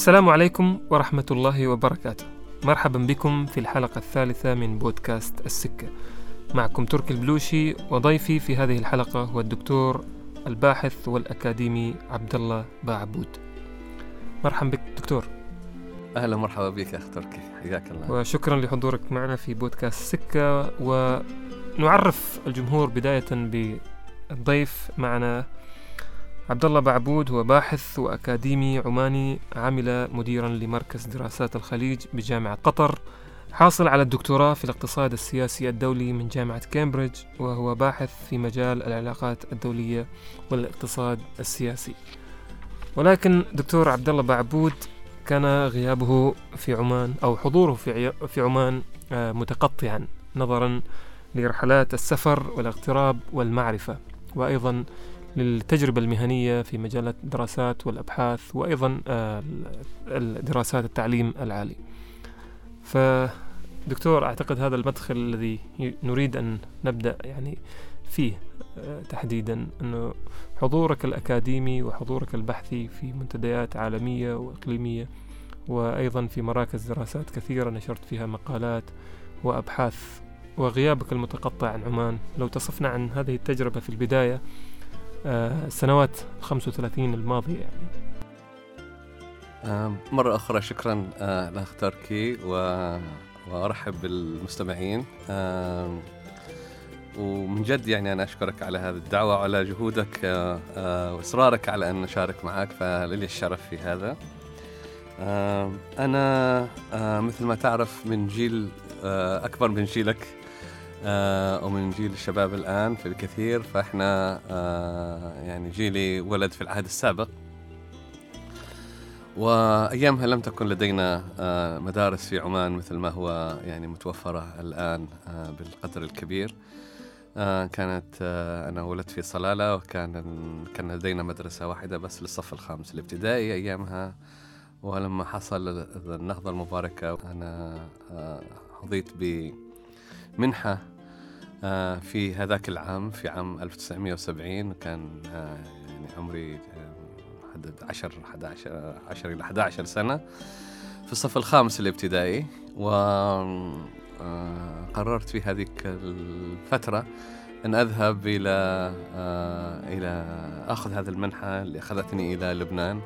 السلام عليكم ورحمة الله وبركاته. مرحبا بكم في الحلقة الثالثة من بودكاست السكة. معكم تركي البلوشي، وضيفي في هذه الحلقة هو الدكتور الباحث والأكاديمي عبدالله باعبود. مرحبا بك دكتور. أهلا مرحبا بك أخ تركي، حياك الله، وشكرا لحضورك معنا في بودكاست السكة. ونعرف الجمهور بداية بالضيف معنا. عبدالله باعبود هو باحث وأكاديمي عماني، عمل مديرا لمركز دراسات الخليج بجامعة قطر، حاصل على الدكتوراه في الاقتصاد السياسي الدولي من جامعة كامبريدج، وهو باحث في مجال العلاقات الدولية والاقتصاد السياسي. ولكن دكتور عبدالله باعبود كان غيابه في عمان أو حضوره في عمان متقطعا نظرا لرحلات السفر والاغتراب والمعرفة، وأيضا للتجربة المهنية في مجالات الدراسات والأبحاث، وأيضا الدراسات التعليم العالي. فدكتور أعتقد هذا المدخل الذي نريد أن نبدأ فيه تحديدا، أنه حضورك الأكاديمي وحضورك البحثي في منتديات عالمية وإقليمية، وأيضا في مراكز دراسات كثيرة نشرت فيها مقالات وأبحاث، وغيابك المتقطع عن عمان. لو تصفنا عن هذه التجربة في البداية، سنوات 35 الماضية. مرة أخرى شكرا لأخ تركي، وأرحب بالمستمعين، ومن جد أنا أشكرك على هذه الدعوة وعلى جهودك وإصرارك على أن نشارك معك، فلي الشرف في هذا. أنا مثل ما تعرف من جيل أكبر من جيلك ومن جيل الشباب الآن في الكثير، فإحنا جيلي ولد في العهد السابق، وأيامها لم تكن لدينا مدارس في عمان مثل ما هو متوفرة الآن بالقدر الكبير. كانت أنا ولدت في صلالة، وكان لدينا مدرسة واحدة بس للصف الخامس الابتدائي أيامها. ولما حصل النهضة المباركة، أنا حظيت بمنحة في هذاك العام، في عام 1970، وكان عمري 10 إلى 11 سنة، في الصف الخامس الابتدائي. وقررت في هذيك الفترة أن أذهب إلى أخذ هذه المنحة اللي أخذتني إلى لبنان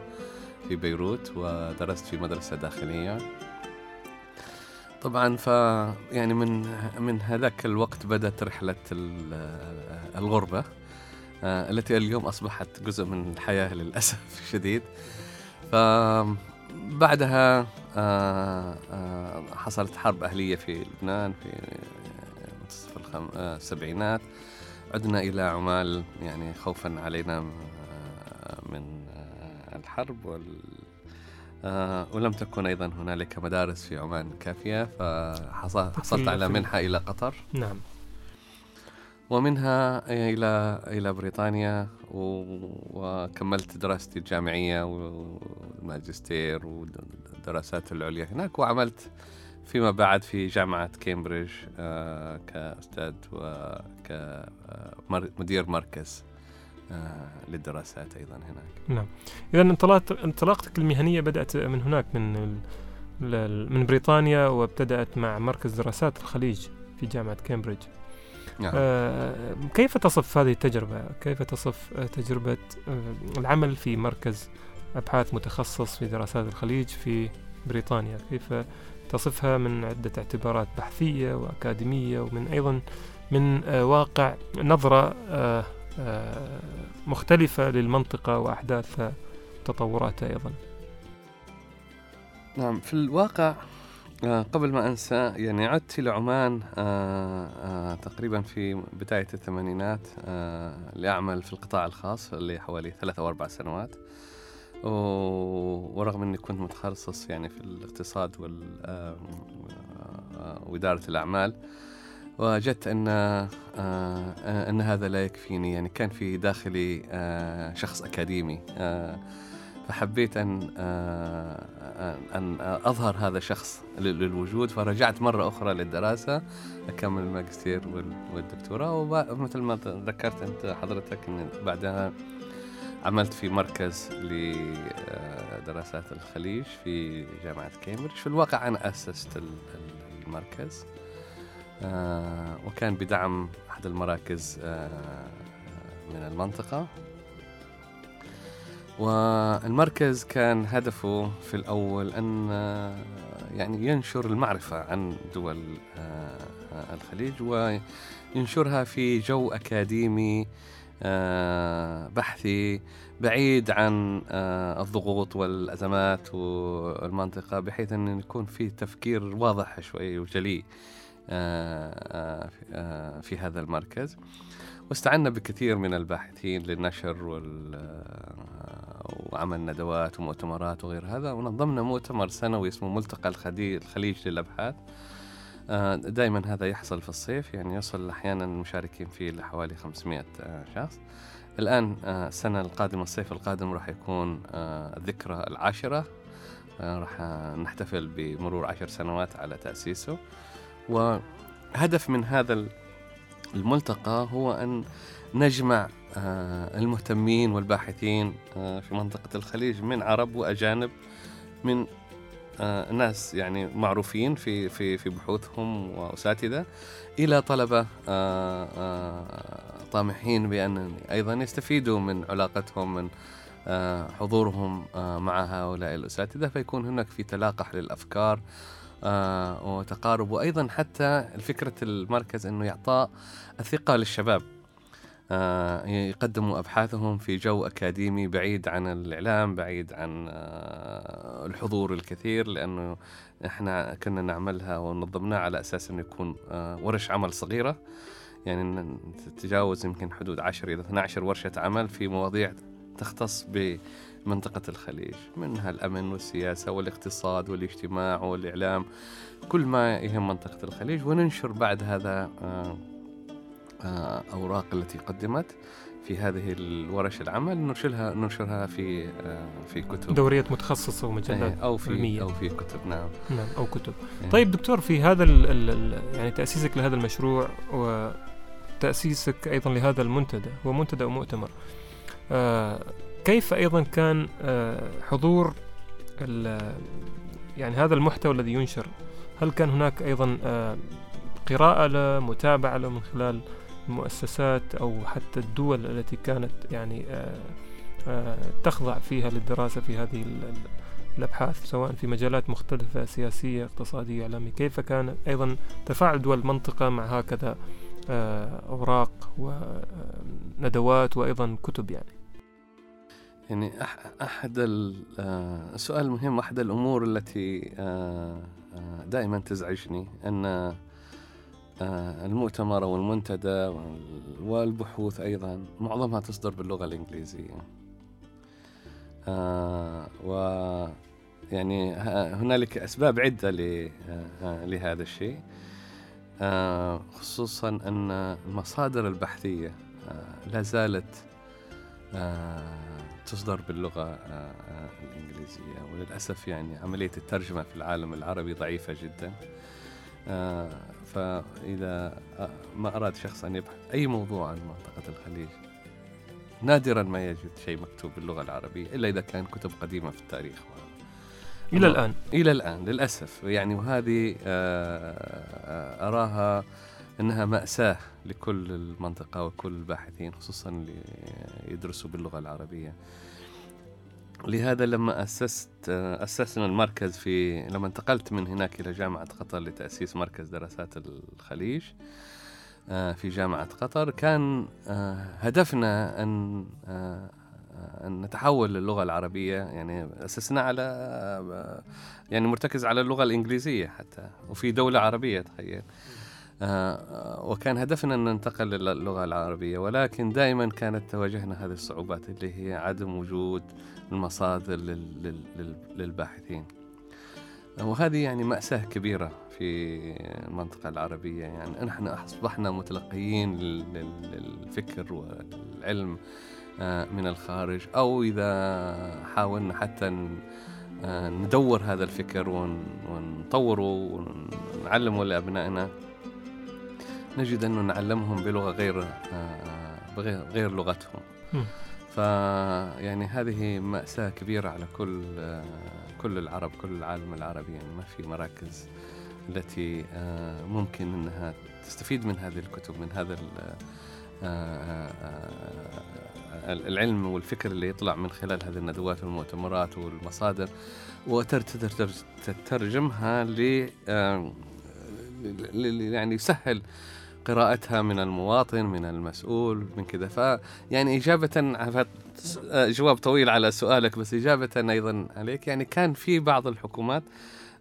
في بيروت، ودرست في مدرسة داخلية. طبعاً من هذاك الوقت بدأت رحلة الغربة التي اليوم أصبحت جزء من الحياة للأسف الشديد. فبعدها حصلت حرب أهلية في لبنان في منتصف السبعينات، عدنا إلى عمان خوفاً علينا من الحرب ولم تكن أيضا هنالك مدارس في عمان كافية، فحصلت على منحة إلى قطر. نعم. ومنها إلى بريطانيا، وكملت دراستي الجامعية والماجستير والدراسات العليا هناك، وعملت فيما بعد في جامعة كامبريدج كأستاذ وكمدير مركز للدراسات أيضا هناك. نعم. إذا انطلاقتك المهنية بدأت من هناك، من بريطانيا، وابتدأت مع مركز دراسات الخليج في جامعة كامبريدج. نعم. كيف تصف هذه التجربة؟ كيف تصف تجربة العمل في مركز أبحاث متخصص في دراسات الخليج في بريطانيا؟ كيف تصفها من عدة اعتبارات بحثية وأكاديمية، ومن أيضا من واقع نظرة مختلفة للمنطقة وأحداثها وتطوراتها أيضا؟ نعم. في الواقع قبل ما أنسى، عدت إلى عمان تقريبا في بداية الثمانينات لأعمل في القطاع الخاص اللي حوالي 3 أو 4 سنوات، ورغم أني كنت متخصص في الاقتصاد وإدارة الأعمال، وجدت أن هذا لا يكفيني. كان في داخلي شخص أكاديمي، فحبيت أن أظهر هذا الشخص للوجود، فرجعت مرة أخرى للدراسة أكمل الماجستير والدكتوراه. ومثل ما ذكرت أنت حضرتك، بعدها عملت في مركز لدراسات الخليج في جامعة كامبريدج. في الواقع أنا أسست المركز، وكان بدعم أحد المراكز من المنطقة. والمركز كان هدفه في الأول أن يعني ينشر المعرفة عن دول الخليج وينشرها في جو أكاديمي بحثي بعيد عن الضغوط والأزمات والمنطقة، بحيث أن يكون فيه تفكير واضح شوي وجلي في هذا المركز. واستعنا بكثير من الباحثين للنشر وعمل ندوات ومؤتمرات وغير هذا، ونظمنا مؤتمر سنوي اسمه ملتقى الخليج للأبحاث. دائما هذا يحصل في الصيف، يعني يصل أحيانا المشاركين فيه لحوالي 500 شخص. الآن السنة القادمة الصيف القادم راح يكون الذكرى 10، راح نحتفل بمرور 10 سنوات على تأسيسه. وهدف من هذا الملتقى هو أن نجمع المهتمين والباحثين في منطقة الخليج من عرب وأجانب، من ناس يعني معروفين في في في بحوثهم وأساتذة، إلى طلبة طامحين بأن أيضا يستفيدوا من علاقتهم، من حضورهم مع هؤلاء الأساتذة، فيكون هناك في تلاقح للأفكار وتقارب. وأيضا حتى فكرة المركز أنه يعطى الثقة للشباب، يقدموا أبحاثهم في جو أكاديمي بعيد عن الإعلام، بعيد عن الحضور الكثير، لأنه إحنا كنا نعملها ونظمناها على أساس أنه يكون ورش عمل صغيرة، يعني تتجاوز يمكن حدود 10 إلى 12 ورشة عمل في مواضيع تختص بمنطقة الخليج، منها الأمن والسياسة والاقتصاد والاجتماع والإعلام، كل ما يهم منطقة الخليج. وننشر بعد هذا أوراق التي قدمت في هذه الورش العمل، ننشرها في كتب، دوريات متخصصة ومجلات علمية أو في كتب. نعم أو كتب. طيب دكتور، في هذا يعني تأسيسك لهذا المشروع وتأسيسك أيضا لهذا المنتدى، هو منتدى ومؤتمر، كيف أيضا كان حضور يعني هذا المحتوى الذي ينشر؟ هل كان هناك أيضا قراءة له، متابعة له من خلال المؤسسات أو حتى الدول التي كانت يعني تخضع فيها للدراسة في هذه الأبحاث، سواء في مجالات مختلفة سياسية اقتصادية إعلامية؟ كيف كان أيضا تفاعل دول المنطقة مع هكذا أوراق وندوات وأيضا كتب؟ يعني أحد السؤال المهم، أحد الأمور التي دائما تزعجني أن المؤتمر والمنتدى والبحوث أيضا معظمها تصدر باللغة الإنجليزية، ويعني هنالك أسباب عدة لهذا الشيء، خصوصا أن المصادر البحثية لا زالت تصدر باللغة الإنجليزية. وللأسف يعني عملية الترجمة في العالم العربي ضعيفة جدا، فإذا ما أراد شخص أن يبحث أي موضوع عن منطقة الخليج نادراً ما يجد شيء مكتوب باللغة العربية، إلا إذا كان كتب قديمة في التاريخ إلى الآن للأسف يعني. وهذه أراها أنها مأساة لكل المنطقة وكل الباحثين، خصوصاً اللي يدرسوا باللغة العربية. لهذا لما أسسنا المركز لما انتقلت من هناك إلى جامعة قطر لتأسيس مركز دراسات الخليج في جامعة قطر، كان هدفنا أن نتحول للغة العربية، يعني أسسنا على يعني مرتكز على اللغة الإنجليزية حتى، وفي دولة عربية تخيل. وكان هدفنا أن ننتقل للغة العربية، ولكن دائما كانت تواجهنا هذه الصعوبات اللي هي عدم وجود المصادر للباحثين، وهذه يعني مأساة كبيرة في المنطقة العربية. يعني نحن أصبحنا متلقيين للفكر والعلم من الخارج، أو إذا حاولنا حتى ندور هذا الفكر ونطوره ونعلمه لأبنائنا، نجد أنه نعلمهم بلغة غير لغتهم. فيعني هذه مأساة كبيرة على كل العرب، كل العالم العربي، يعني ما في مراكز التي ممكن أنها تستفيد من هذه الكتب، من هذا العلم والفكر اللي يطلع من خلال هذه الندوات والمؤتمرات والمصادر، وتترجمها يعني يسهل قراءتها من المواطن، من المسؤول، من كذا. فيعني إجابة جواب طويل على سؤالك، بس إجابة أيضا عليك، يعني كان في بعض الحكومات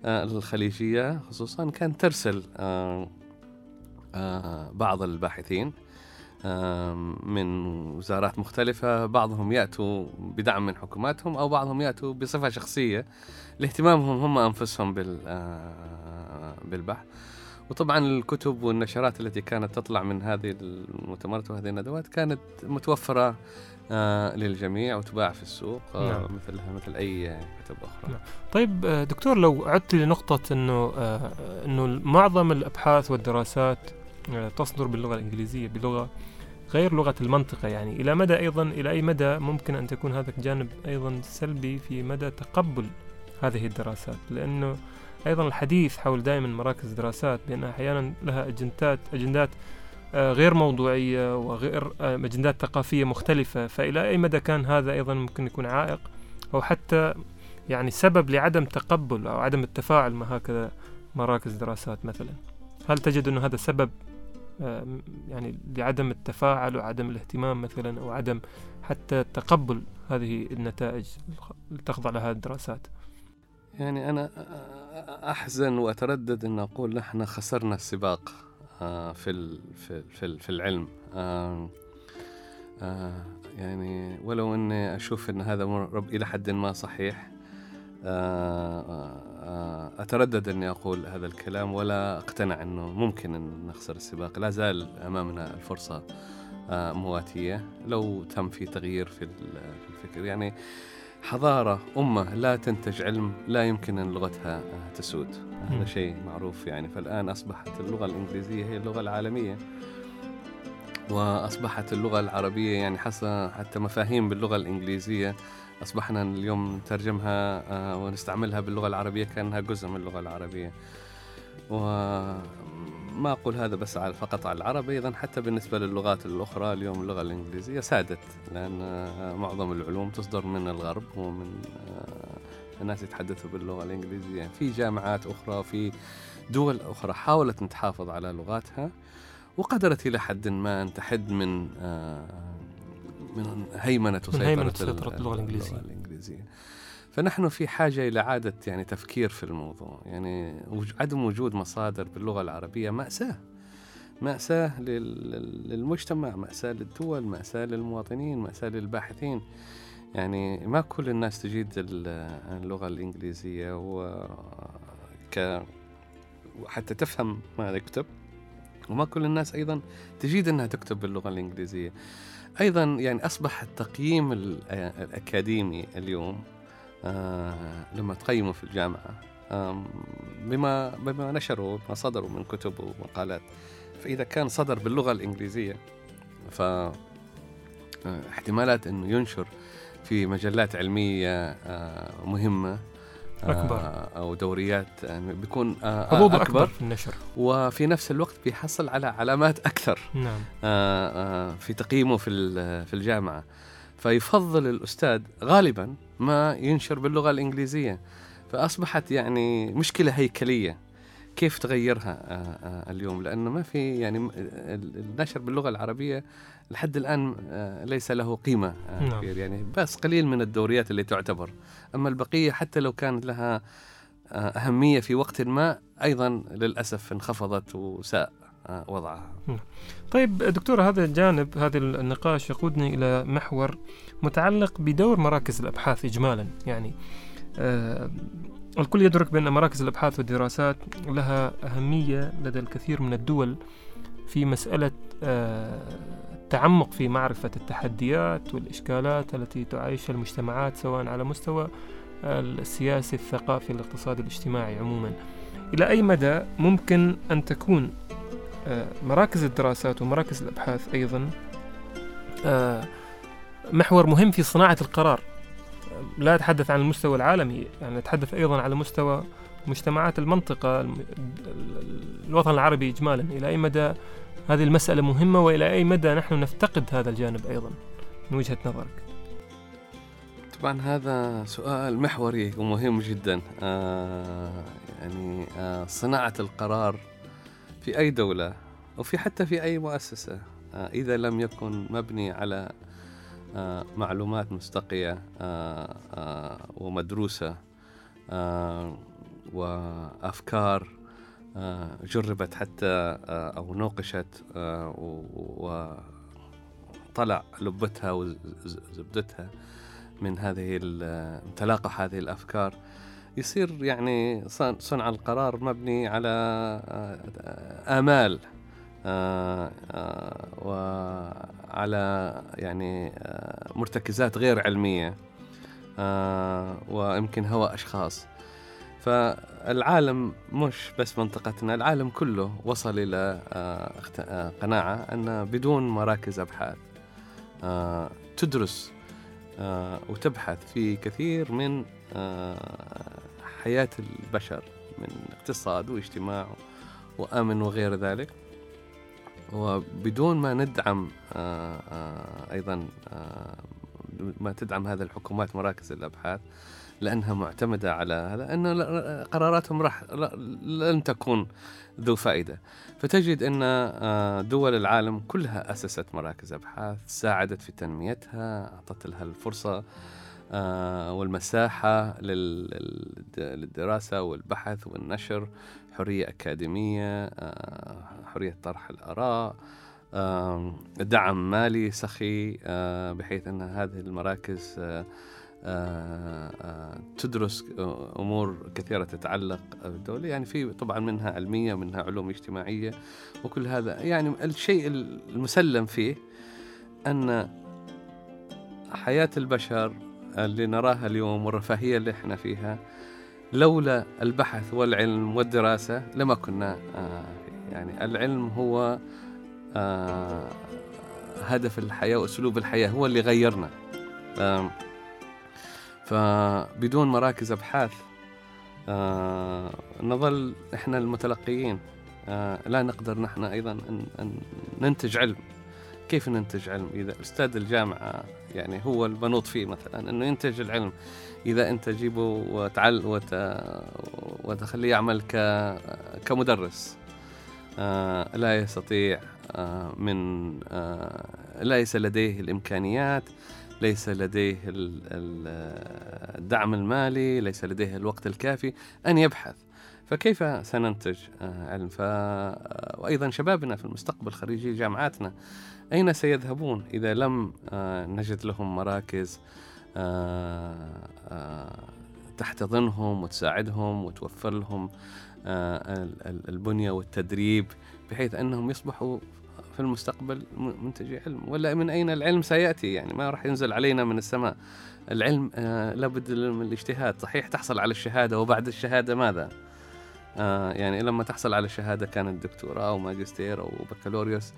الخليجية خصوصا كان ترسل بعض الباحثين من وزارات مختلفة، بعضهم يأتوا بدعم من حكوماتهم أو بعضهم يأتوا بصفة شخصية لاهتمامهم هم أنفسهم بالبحث. وطبعا الكتب والنشرات التي كانت تطلع من هذه المؤتمرات وهذه الندوات كانت متوفرة للجميع وتباع في السوق مثل أي كتب أخرى. طيب دكتور، لو عدت لنقطة أنه معظم الأبحاث والدراسات تصدر باللغة الإنجليزية، بلغة غير لغة المنطقة، يعني إلى مدى أيضا إلى أي مدى ممكن أن تكون هذا الجانب أيضا سلبي في مدى تقبل هذه الدراسات؟ لأنه أيضا الحديث حول دائما مراكز دراسات بأنها أحيانا لها أجندات غير موضوعية وغير أجندات ثقافية مختلفة، فإلى أي مدى كان هذا أيضا ممكن يكون عائق أو حتى يعني سبب لعدم تقبل أو عدم التفاعل مع هكذا مراكز دراسات مثلا؟ هل تجد أن هذا سبب يعني لعدم التفاعل وعدم الاهتمام مثلا، أو عدم حتى تقبل هذه النتائج اللي تخضع لها الدراسات؟ يعني أنا أحزن وأتردد أن أقول نحن خسرنا السباق في العلم، يعني ولو أني أشوف أن هذا إلى حد ما صحيح، أتردد أني أقول هذا الكلام ولا أقتنع أنه ممكن أن نخسر السباق. لا زال أمامنا الفرصة مواتية لو تم في تغيير في الفكر. يعني حضارة أمة لا تنتج علم لا يمكن أن لغتها تسود، هذا شيء معروف يعني. فالآن أصبحت اللغة الإنجليزية هي اللغة العالمية، وأصبحت اللغة العربية يعني حتى مفاهيم باللغة الإنجليزية أصبحنا اليوم نترجمها ونستعملها باللغة العربية كأنها جزء من اللغة العربية. وما أقول هذا بس فقط على العرب، أيضا حتى بالنسبة للغات الأخرى اليوم اللغة الإنجليزية سادت، لأن معظم العلوم تصدر من الغرب ومن الناس يتحدثوا باللغة الإنجليزية. في جامعات أخرى في دول أخرى حاولت أن تحافظ على لغاتها وقدرت إلى حد ما أن تحد من هيمنة وسيطرة اللغة الإنجليزية. فنحن في حاجة إلى عادة يعني تفكير في الموضوع. يعني عدم وجود مصادر باللغة العربية مأساة للمجتمع، مأساة للدول، مأساة للمواطنين، مأساة للباحثين. يعني ما كل الناس تجيد اللغة الإنجليزية وحتى تفهم ما يكتب، وما كل الناس أيضا تجيد أنها تكتب باللغة الإنجليزية. أيضا يعني أصبح التقييم الأكاديمي اليوم لما تقيموا في الجامعة بما نشروا ما صدروا من كتب ومقالات، فإذا كان صدر باللغة الإنجليزية فاحتمالات أنه ينشر في مجلات علمية مهمة أكبر أو دوريات بيكون أكبر في النشر، وفي نفس الوقت بيحصل على علامات أكثر في تقييمه في الجامعة. فيفضل الأستاذ غالباً ما ينشر باللغة الإنجليزية. فأصبحت يعني مشكلة هيكلية كيف تغيرها اليوم، لأنه ما في يعني النشر باللغة العربية لحد الآن ليس له قيمة كبير، يعني بس قليل من الدوريات اللي تعتبر. أما البقية حتى لو كانت لها أهمية في وقت ما، أيضاً للأسف انخفضت وساء وضعها. طيب دكتور، هذا الجانب، هذا النقاش يقودني إلى محور متعلق بدور مراكز الأبحاث إجمالا. يعني الكل يدرك بأن مراكز الأبحاث والدراسات لها أهمية لدى الكثير من الدول في مسألة التعمق في معرفة التحديات والإشكالات التي تعيشها المجتمعات، سواء على مستوى السياسي، الثقافي، الاقتصادي، الاجتماعي عموما. إلى أي مدى ممكن أن تكون مراكز الدراسات ومراكز الأبحاث أيضا محور مهم في صناعة القرار. لا أتحدث عن المستوى العالمي، يعني أتحدث أيضا على مستوى مجتمعات المنطقة، الوطن العربي إجمالا، إلى أي مدى هذه المسألة مهمة وإلى أي مدى نحن نفتقد هذا الجانب أيضا من وجهة نظرك؟ طبعا هذا سؤال محوري ومهم جدا. صناعة القرار في أي دولة أو في حتى في أي مؤسسة إذا لم يكن مبني على معلومات مستقية ومدروسة وأفكار جربت حتى أو نوقشت وطلع لبتها وزبدتها من هذه تلاقى هذه الأفكار، يصير يعني صنع القرار مبني على آمال وعلى يعني مرتكزات غير علمية ويمكن هوى أشخاص. فالعالم مش بس منطقتنا، العالم كله وصل إلى قناعة أن بدون مراكز أبحاث تدرس وتبحث في كثير من حياة البشر من اقتصاد واجتماع وأمن وغير ذلك، وبدون ما ندعم أيضا ما تدعم هذا الحكومات مراكز الأبحاث لأنها معتمدة على هذا، أن قراراتهم لن تكون ذو فائدة. فتجد أن دول العالم كلها أسست مراكز أبحاث، ساعدت في تنميتها، أعطت لها الفرصة والمساحة للدراسة والبحث والنشر، حرية أكاديمية، حرية طرح الآراء، دعم مالي سخي بحيث أن هذه المراكز تدرس أمور كثيرة تتعلق بالدولة، يعني في طبعا منها علمية منها علوم اجتماعية وكل هذا. يعني الشيء المسلم فيه أن حياة البشر اللي نراها اليوم والرفاهية اللي احنا فيها لولا البحث والعلم والدراسة لما كنا يعني العلم هو هدف الحياة وأسلوب الحياة، هو اللي غيرنا. فبدون مراكز أبحاث نظل إحنا المتلقيين لا نقدر نحن أيضا أن ننتج علم. كيف ننتج علم إذا أستاذ الجامعة يعني هو المنوط فيه مثلا أنه ينتج العلم؟ إذا أنت جيبه وتخليه يعمل كمدرس لا يستطيع ليس لديه الإمكانيات، ليس لديه الدعم المالي، ليس لديه الوقت الكافي أن يبحث، فكيف سننتج علم؟ وأيضا شبابنا في المستقبل خريجي جامعاتنا أين سيذهبون إذا لم نجد لهم مراكز تحتضنهم وتساعدهم وتوفر لهم البنية والتدريب بحيث أنهم يصبحوا في المستقبل منتجي علم؟ ولا من أين العلم سيأتي؟ يعني ما راح ينزل علينا من السماء العلم، لابد من الاجتهاد. صحيح تحصل على الشهادة وبعد الشهادة ماذا؟ يعني لما تحصل على الشهادة كانت دكتوراه أو ماجستير أو بكالوريوس،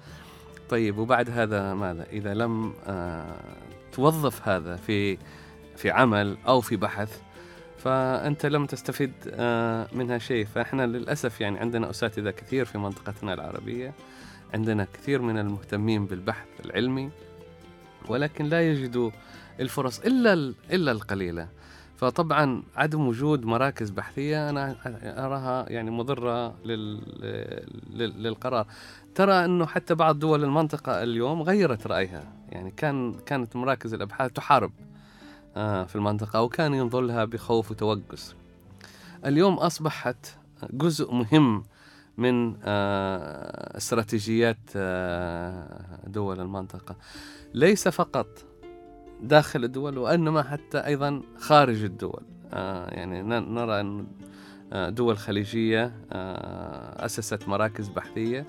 طيب وبعد هذا ماذا؟ إذا لم توظف هذا في عمل أو في بحث فأنت لم تستفيد منها شيء. فإحنا للأسف يعني عندنا أساتذة كثير في منطقتنا العربية، عندنا كثير من المهتمين بالبحث العلمي ولكن لا يجدوا الفرص إلا القليلة. فطبعا عدم وجود مراكز بحثية أنا أراها يعني مضرة للقرار. ترى أنه حتى بعض دول المنطقة اليوم غيرت رأيها، يعني كانت مراكز الأبحاث تحارب في المنطقة وكان ينظر لها بخوف وتوقس. اليوم أصبحت جزء مهم من استراتيجيات دول المنطقة، ليس فقط داخل الدول وإنما حتى أيضا خارج الدول. يعني نرى أن دول خليجية أسست مراكز بحثية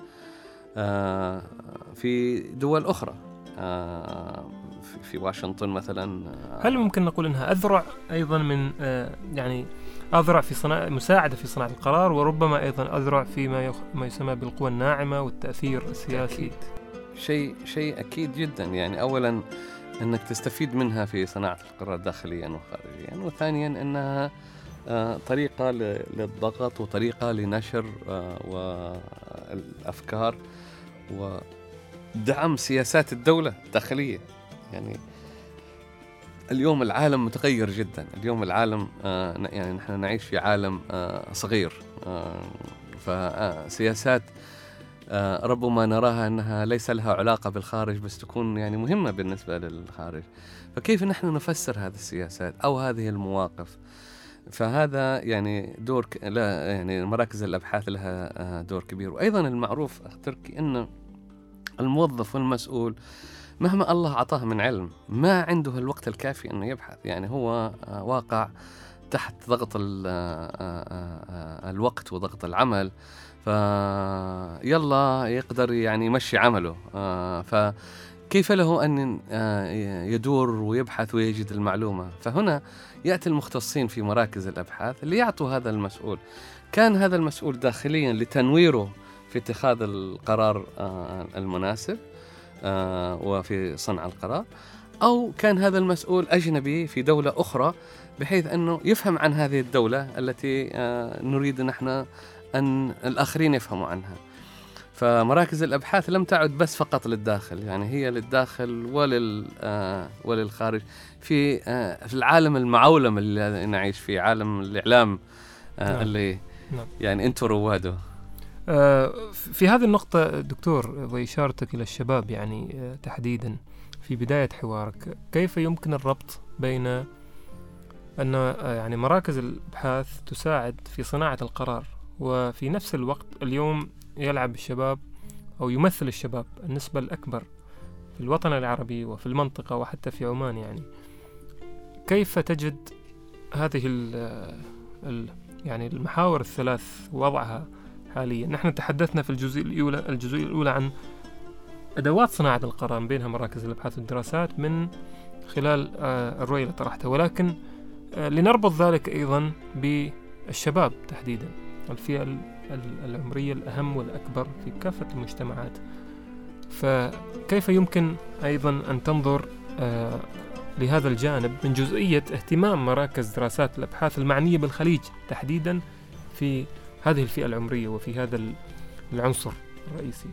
في دول أخرى، في واشنطن مثلا. هل ممكن نقول أنها أذرع أيضا من يعني أذرع في مساعدة في صناعة القرار، وربما أيضا أذرع في ما يسمى بالقوى الناعمة والتأثير السياسي؟ شيء أكيد جدا. يعني أولا أنك تستفيد منها في صناعة القرار داخليا وخارجيا، وثانيا أنها طريقة للضغط وطريقة لنشر والأفكار ودعم سياسات الدولة الداخلية. يعني اليوم العالم متغير جدا، اليوم العالم يعني نحن نعيش في عالم صغير، فسياسات ربما نراها أنها ليس لها علاقة بالخارج بس تكون يعني مهمة بالنسبة للخارج، فكيف نحن نفسر هذه السياسات أو هذه المواقف؟ فهذا يعني دور يعني مراكز الأبحاث لها دور كبير. وأيضا المعروف تركي أن الموظف والمسؤول مهما الله أعطاه من علم ما عنده الوقت الكافي أنه يبحث، يعني هو واقع تحت ضغط الوقت وضغط العمل، فيلا يقدر يعني يمشي عمله، فكيف له أن يدور ويبحث ويجد المعلومة؟ فهنا يأتي المختصين في مراكز الأبحاث اللي يعطوا هذا المسؤول، كان هذا المسؤول داخليا لتنويره في اتخاذ القرار المناسب وفي صنع القرار، أو كان هذا المسؤول أجنبي في دولة أخرى بحيث أنه يفهم عن هذه الدولة التي نريد نحن أن الآخرين يفهموا عنها. فمراكز الأبحاث لم تعد بس فقط للداخل، يعني هي للداخل وللخارج في العالم المعولم اللي نعيش فيه، عالم الإعلام اللي يعني أنتوا رواده. في هذه النقطة دكتور وإشارتك إلى الشباب يعني تحديدا في بداية حوارك، كيف يمكن الربط بين أن يعني مراكز الأبحاث تساعد في صناعة القرار وفي نفس الوقت اليوم يلعب الشباب أو يمثل الشباب النسبة الأكبر في الوطن العربي وفي المنطقة وحتى في عمان، يعني كيف تجد هذه يعني المحاور الثلاث وضعها حاليا؟ نحن تحدثنا في الجزئية الأولى عن أدوات صناعة القرار بينها مراكز الأبحاث والدراسات من خلال الرؤية اللي طرحتها، ولكن لنربط ذلك أيضا بالشباب تحديدا، الفئة العمرية الأهم والأكبر في كافة المجتمعات، فكيف يمكن أيضا أن تنظر لهذا الجانب من جزئية اهتمام مراكز دراسات الأبحاث المعنية بالخليج تحديدا في هذه الفئة العمرية وفي هذا العنصر الرئيسي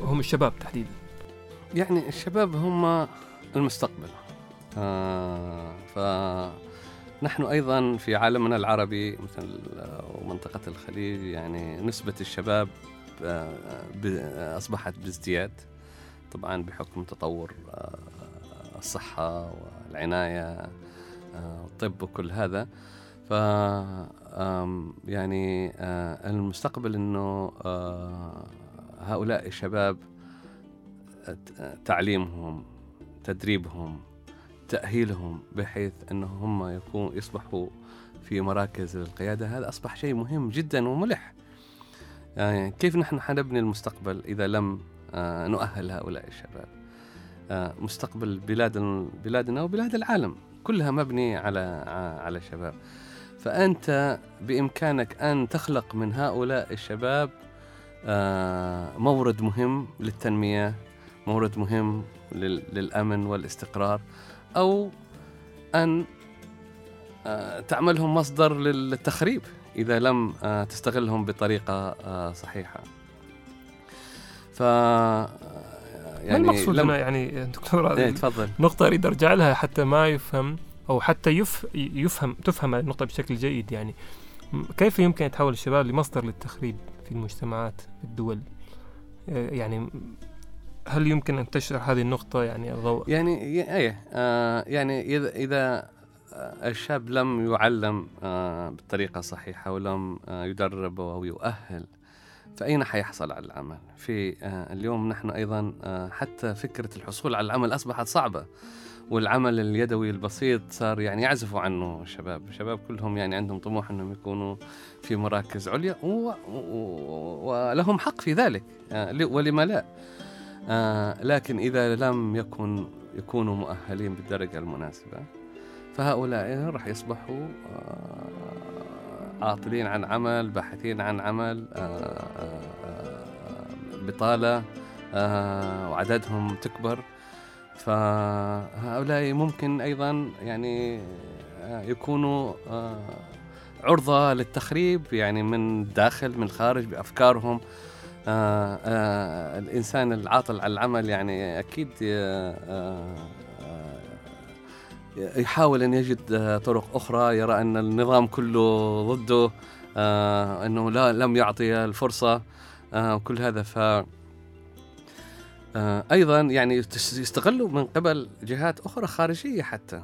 وهم الشباب تحديدا؟ يعني الشباب هم المستقبل، فنحن أيضا في عالمنا العربي مثل منطقة الخليج يعني نسبة الشباب أصبحت بازدياد، طبعا بحكم تطور الصحة والعناية والطب وكل هذا، ف يعني المستقبل أنه هؤلاء الشباب تعليمهم تدريبهم تأهيلهم بحيث أنهم يصبحوا في مراكز القيادة، هذا أصبح شيء مهم جدا وملح. يعني كيف نحن حنبني المستقبل إذا لم نؤهل هؤلاء الشباب؟ مستقبل بلادنا وبلاد العالم كلها مبني على شباب، فأنت بإمكانك أن تخلق من هؤلاء الشباب مورد مهم للتنمية، مورد مهم للأمن والاستقرار، أو أن تعملهم مصدر للتخريب إذا لم تستغلهم بطريقة صحيحة. ما المقصود هنا يعني دكتور؟ تفضل. نقطة أريد أرجع لها حتى ما يفهم أو حتى تفهم النقطة بشكل جيد، يعني كيف يمكن يتحول الشباب لمصدر للتخريب في المجتمعات في الدول؟ يعني هل يمكن أن تشرح هذه النقطة يعني الضوء؟ يعني أيه يعني إذا الشاب لم يعلم بالطريقة الصحيحة ولم يدرب أو يؤهل، فأين حيحصل على العمل؟ في اليوم نحن أيضا حتى فكرة الحصول على العمل أصبحت صعبة، والعمل اليدوي البسيط صار يعني يعزفوا عنه الشباب كلهم يعني عندهم طموح أنهم يكونوا في مراكز عليا ولهم حق في ذلك ولما لا، لكن إذا لم يكونوا مؤهلين بالدرجة المناسبة فهؤلاء راح يصبحوا عاطلين عن عمل، باحثين عن عمل، بطالة، وعددهم تكبر. فهؤلاء ممكن أيضا يعني يكونوا عرضة للتخريب يعني من الداخل من الخارج بأفكارهم. الإنسان العاطل على العمل يعني أكيد يحاول أن يجد طرق أخرى، يرى أن النظام كله ضده، أنه لم يعطي الفرصة وكل هذا. أيضا يعني يستغلوا من قبل جهات أخرى خارجية حتى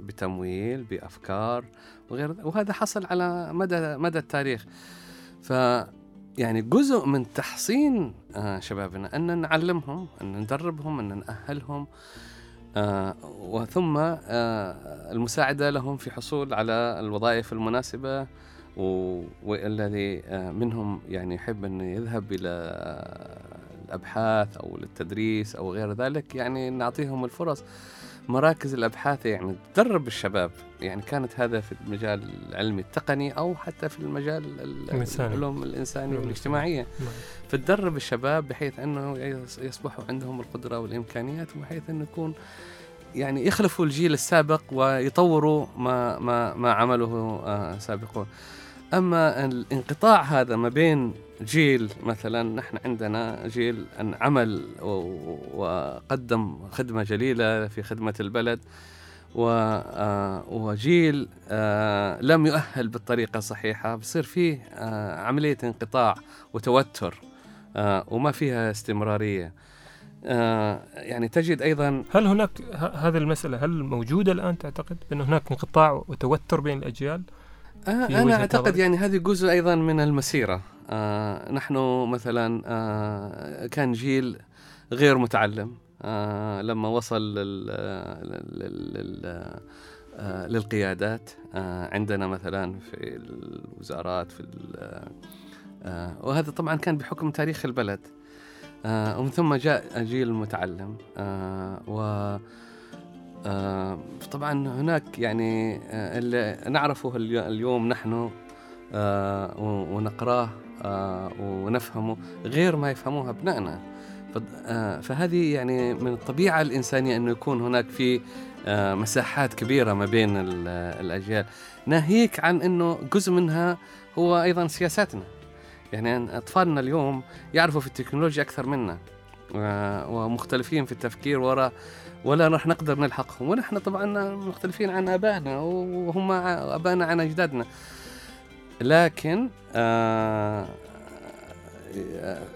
بتمويل بأفكار وغير ذلك، وهذا حصل على مدى التاريخ. يعني جزء من تحصين شبابنا أن نعلمهم، أن ندربهم، أن نأهلهم، وثم المساعدة لهم في حصول على الوظائف المناسبة، والذي منهم يعني يحب أن يذهب إلى الأبحاث أو للتدريس أو غير ذلك، يعني نعطيهم الفرص. مراكز الأبحاث يعني تدرب الشباب، يعني كانت هذا في المجال العلمي التقني أو حتى في المجال العلوم الإنسانية والاجتماعية، فتدرب الشباب بحيث أنه يصبحوا عندهم القدرة والإمكانيات، وبحيث أنه يكون يعني يخلفوا الجيل السابق ويطوروا ما عمله سابقون. أما الانقطاع هذا ما بين جيل، مثلا نحن عندنا جيل عمل وقدم خدمة جليلة في خدمة البلد، وجيل لم يؤهل بالطريقة الصحيحة، بصير فيه عملية انقطاع وتوتر وما فيها استمرارية. يعني تجد أيضا هل هناك هذه المسألة، هل موجودة الآن تعتقد بأن هناك انقطاع وتوتر بين الأجيال؟ أنا أعتقد طبعاً. يعني هذه جزء أيضا من المسيرة. نحن مثلا كان جيل غير متعلم لما وصل للقيادات، عندنا مثلا في الوزارات في وهذا طبعا كان بحكم تاريخ البلد، ومن ثم جاء جيل متعلم، و طبعا هناك يعني اللي نعرفه اليوم نحن ونقراه ونفهمه غير ما يفهموه أبنائنا. فهذه يعني من الطبيعة الإنسانية أنه يكون هناك في مساحات كبيرة ما بين الأجيال، ناهيك عن أنه جزء منها هو أيضا سياساتنا. يعني أطفالنا اليوم يعرفوا في التكنولوجيا أكثر منا ومختلفين في التفكير ولا راح نقدر نلحقهم، ونحن طبعا مختلفين عن أبائنا وهم أبائنا عن أجدادنا. لكن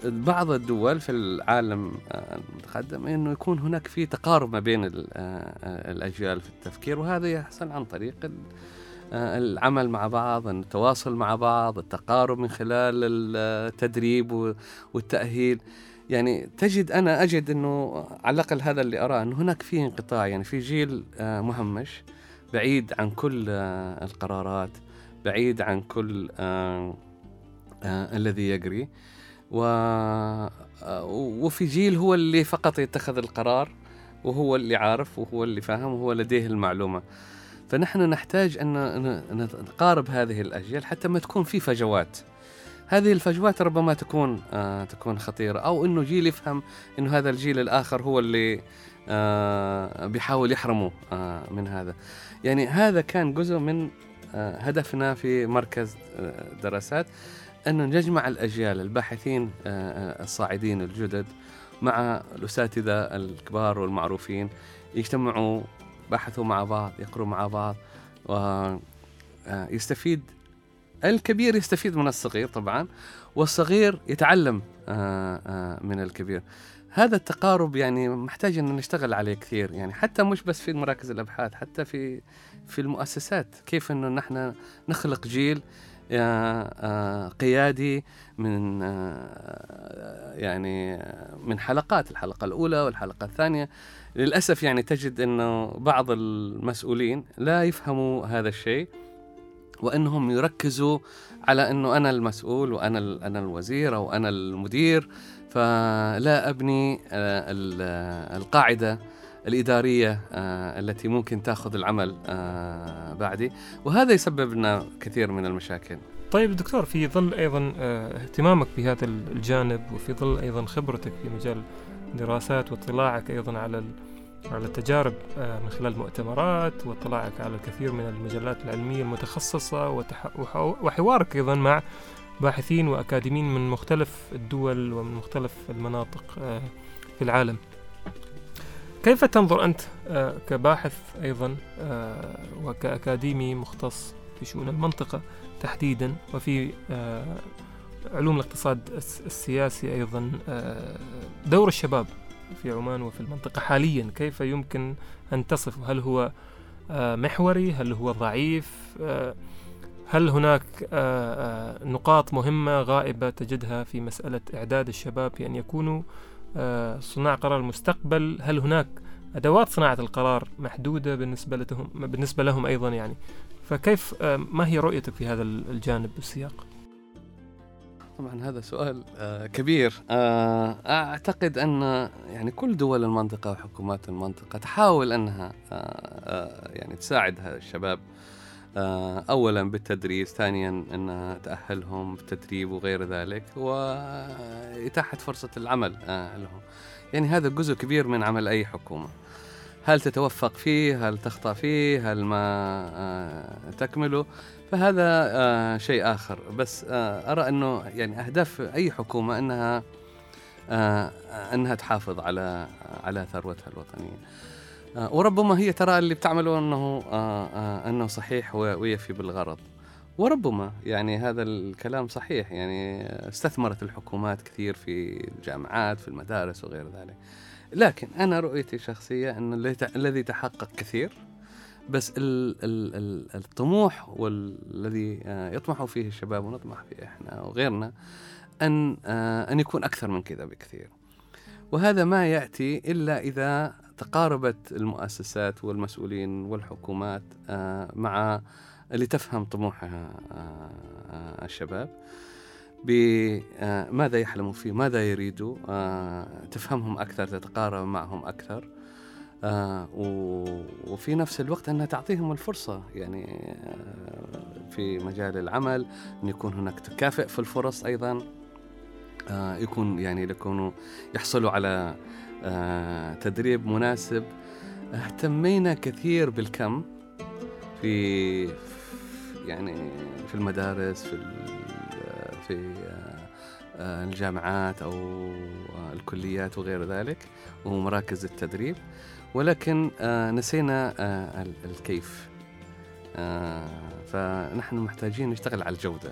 بعض الدول في العالم المتقدم أنه يكون هناك في تقارب ما بين الأجيال في التفكير، وهذا يحصل عن طريق العمل مع بعض، التواصل مع بعض، التقارب من خلال التدريب والتأهيل. يعني أجد أنه على الأقل هذا اللي أراه، أنه هناك فيه انقطاع، يعني في جيل مهمش بعيد عن كل القرارات، بعيد عن كل الذي يجري، وفي جيل هو اللي فقط يتخذ القرار، وهو اللي عارف وهو اللي فاهم وهو لديه المعلومة. فنحن نحتاج أن نقارب هذه الأجيال حتى ما تكون في فجوات. هذه الفجوات ربما تكون خطيرة، أو إنه جيل يفهم إنه هذا الجيل الآخر هو اللي بيحاول يحرمه من هذا. يعني هذا كان جزء من هدفنا في مركز دراسات، أنه نجمع الأجيال، الباحثين الصاعدين الجدد مع الأساتذة الكبار والمعروفين، يجتمعوا بحثوا مع بعض، يقروا مع بعض، ويستفيد الكبير يستفيد من الصغير طبعا، والصغير يتعلم من الكبير. هذا التقارب يعني محتاج أن نشتغل عليه كثير، يعني حتى مش بس في مراكز الأبحاث، حتى في المؤسسات، كيف أنه نحن نخلق جيل قيادي من يعني من حلقات، الحلقة الأولى والحلقة الثانية. للأسف يعني تجد أنه بعض المسؤولين لا يفهموا هذا الشيء، وأنهم يركزوا على أنه أنا المسؤول وأنا الوزير أو أنا المدير، فلا أبني القاعدة الإدارية التي ممكن تأخذ العمل بعدي، وهذا يسبب لنا كثير من المشاكل. طيب دكتور، في ظل أيضا اهتمامك بهذا الجانب وفي ظل أيضا خبرتك في مجال دراسات واطلاعك أيضا على التجارب من خلال مؤتمرات، واطلاعك على الكثير من المجلات العلمية المتخصصة، وحوارك أيضا مع باحثين وأكاديميين من مختلف الدول ومن مختلف المناطق في العالم. كيف تنظر أنت كباحث أيضا وكأكاديمي مختص في شؤون المنطقة تحديدا وفي علوم الاقتصاد السياسي أيضا، دور الشباب في عمان وفي المنطقة حاليا كيف يمكن أن تصفه؟ هل هو محوري؟ هل هو ضعيف؟ هل هناك نقاط مهمة غائبة تجدها في مسألة إعداد الشباب بأن يكونوا صناع قرار المستقبل؟ هل هناك أدوات صناعة القرار محدودة بالنسبة لهم أيضا يعني؟ فكيف ما هي رؤيتك في هذا الجانب والسياق؟ طبعا هذا سؤال كبير. أعتقد أن يعني كل دول المنطقة وحكومات المنطقة تحاول أنها يعني تساعدها الشباب، أولا بالتدريس، ثانيا أنها تأهلهم بالتدريب وغير ذلك، وإتاحة فرصة العمل لهم. يعني هذا جزء كبير من عمل أي حكومة، هل تتوفق فيه، هل تخطأ فيه، هل ما تكمله، فهذا شيء آخر. بس أرى أنه يعني أهداف أي حكومة أنها تحافظ على ثروتها الوطنية، وربما هي ترى اللي بتعمله أنه صحيح ويفي بالغرض، وربما يعني هذا الكلام صحيح. يعني استثمرت الحكومات كثير في الجامعات، في المدارس وغير ذلك، لكن أنا رؤيتي شخصية أن الذي تحقق كثير، بس الطموح والذي يطمح فيه الشباب ونطمح فيه إحنا وغيرنا أن يكون أكثر من كذا بكثير، وهذا ما يأتي إلا إذا تقاربت المؤسسات والمسؤولين والحكومات مع اللي تفهم طموحها الشباب، بماذا يحلموا فيه، ماذا يريدوا، تفهمهم أكثر، تتقارب معهم أكثر، وفي نفس الوقت أنها تعطيهم الفرصة يعني في مجال العمل، أن يكون هناك تكافؤ في الفرص أيضا، يكون يعني لكونوا يحصلوا على تدريب مناسب. اهتمينا كثير بالكم في المدارس، في الجامعات أو الكليات وغير ذلك ومراكز التدريب، ولكن نسينا الكيف. فنحن محتاجين نشتغل على الجودة.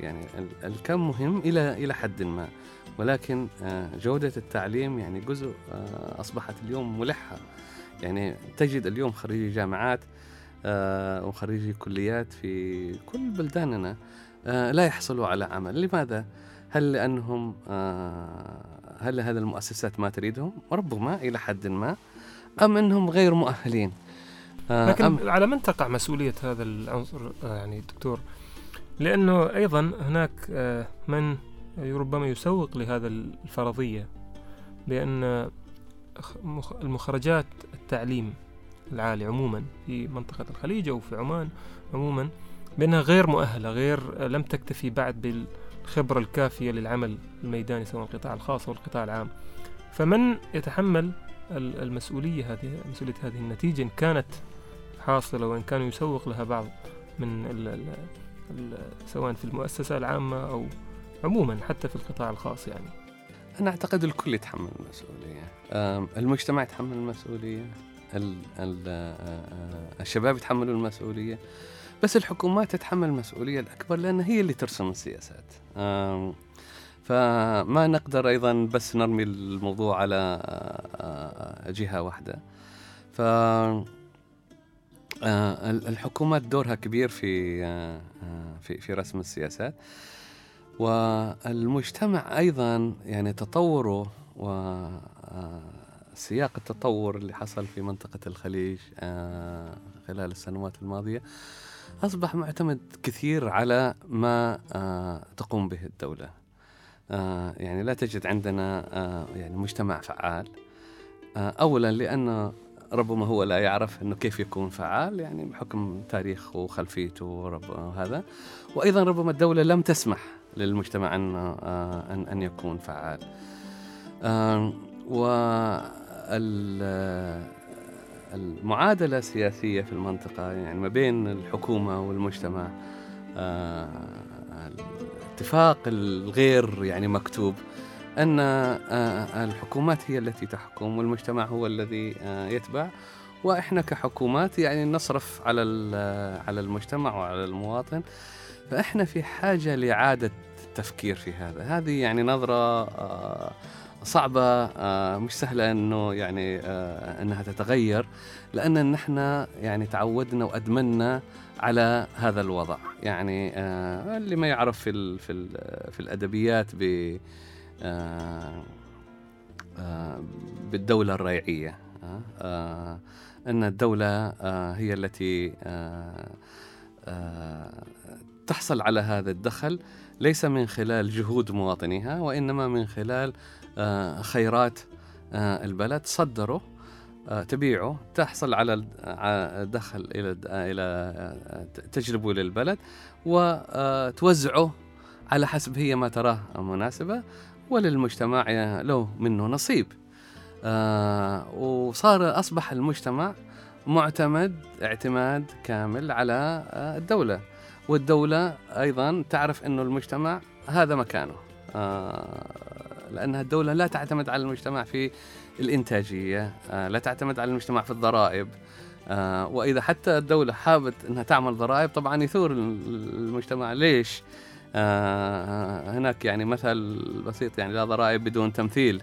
يعني الكم مهم إلى حد ما، ولكن جودة التعليم يعني جزء أصبحت اليوم ملحة. يعني تجد اليوم خريجي جامعات وخريجي كليات في كل بلداننا لا يحصلوا على عمل. لماذا؟ هل هذه المؤسسات ما تريدهم ربما إلى حد ما، أم أنهم غير مؤهلين؟ لكن على من تقع مسؤولية هذا العنصر يعني دكتور؟ لأنه أيضا هناك من ربما يسوق لهذا الفرضية بأن المخرجات التعليم العالي عموما في منطقة الخليج أو في عمان عموما بأنها غير مؤهلة، غير لم تكتفي بعد بالخبرة الكافية للعمل الميداني سواء القطاع الخاص أو القطاع العام. فمن يتحمل المسؤولية هذه، مسؤولية هذه النتيجة إن كانت حاصلة وإن كانوا يسوق لها بعض من سواء في المؤسسة العامة أو عموما حتى في القطاع الخاص؟ يعني أنا أعتقد الكل يتحمل المسؤولية، المجتمع يتحمل المسؤولية، الشباب يتحملوا المسؤولية، بس الحكومات تتحمل المسؤولية الأكبر لأن هي اللي ترسم السياسات. فما نقدر أيضا بس نرمي الموضوع على جهة واحدة. الحكومات دورها كبير في رسم السياسات، والمجتمع أيضا يعني تطوره وسياق التطور اللي حصل في منطقة الخليج خلال السنوات الماضية أصبح معتمد كثير على ما تقوم به الدولة. يعني لا تجد عندنا يعني مجتمع فعال، أولا لأن ربما هو لا يعرف أنه كيف يكون فعال، يعني بحكم تاريخه وخلفيته وهذا، وأيضا ربما الدولة لم تسمح للمجتمع أن يكون فعال. والمعادلة السياسية في المنطقة يعني ما بين الحكومة والمجتمع، الاتفاق الغير يعني مكتوب أن الحكومات هي التي تحكم والمجتمع هو الذي يتبع، وإحنا كحكومات يعني نصرف على المجتمع وعلى المواطن. فإحنا في حاجة لإعادة التفكير في هذا. هذه يعني نظرة صعبة، مش سهلة أنه يعني أنها تتغير، لأن نحن يعني تعودنا وأدمنا على هذا الوضع. يعني اللي ما يعرف في الأدبيات بالدولة الريعية، أن الدولة هي التي تحصل على هذا الدخل ليس من خلال جهود مواطنيها، وإنما من خلال خيرات البلد، تصدره، تبيعه، تحصل على دخل إلى تجلبه للبلد وتوزعه على حسب هي ما تراه مناسبة، وللمجتمع له منه نصيب. وصار أصبح المجتمع معتمد اعتماد كامل على الدولة، والدولة أيضا تعرف أنه المجتمع هذا مكانه، لأنها الدولة لا تعتمد على المجتمع في الإنتاجية، لا تعتمد على المجتمع في الضرائب، وإذا حتى الدولة حابت أنها تعمل ضرائب طبعا يثور المجتمع. ليش؟ هناك يعني مثل بسيط يعني لا ضرائب بدون تمثيل،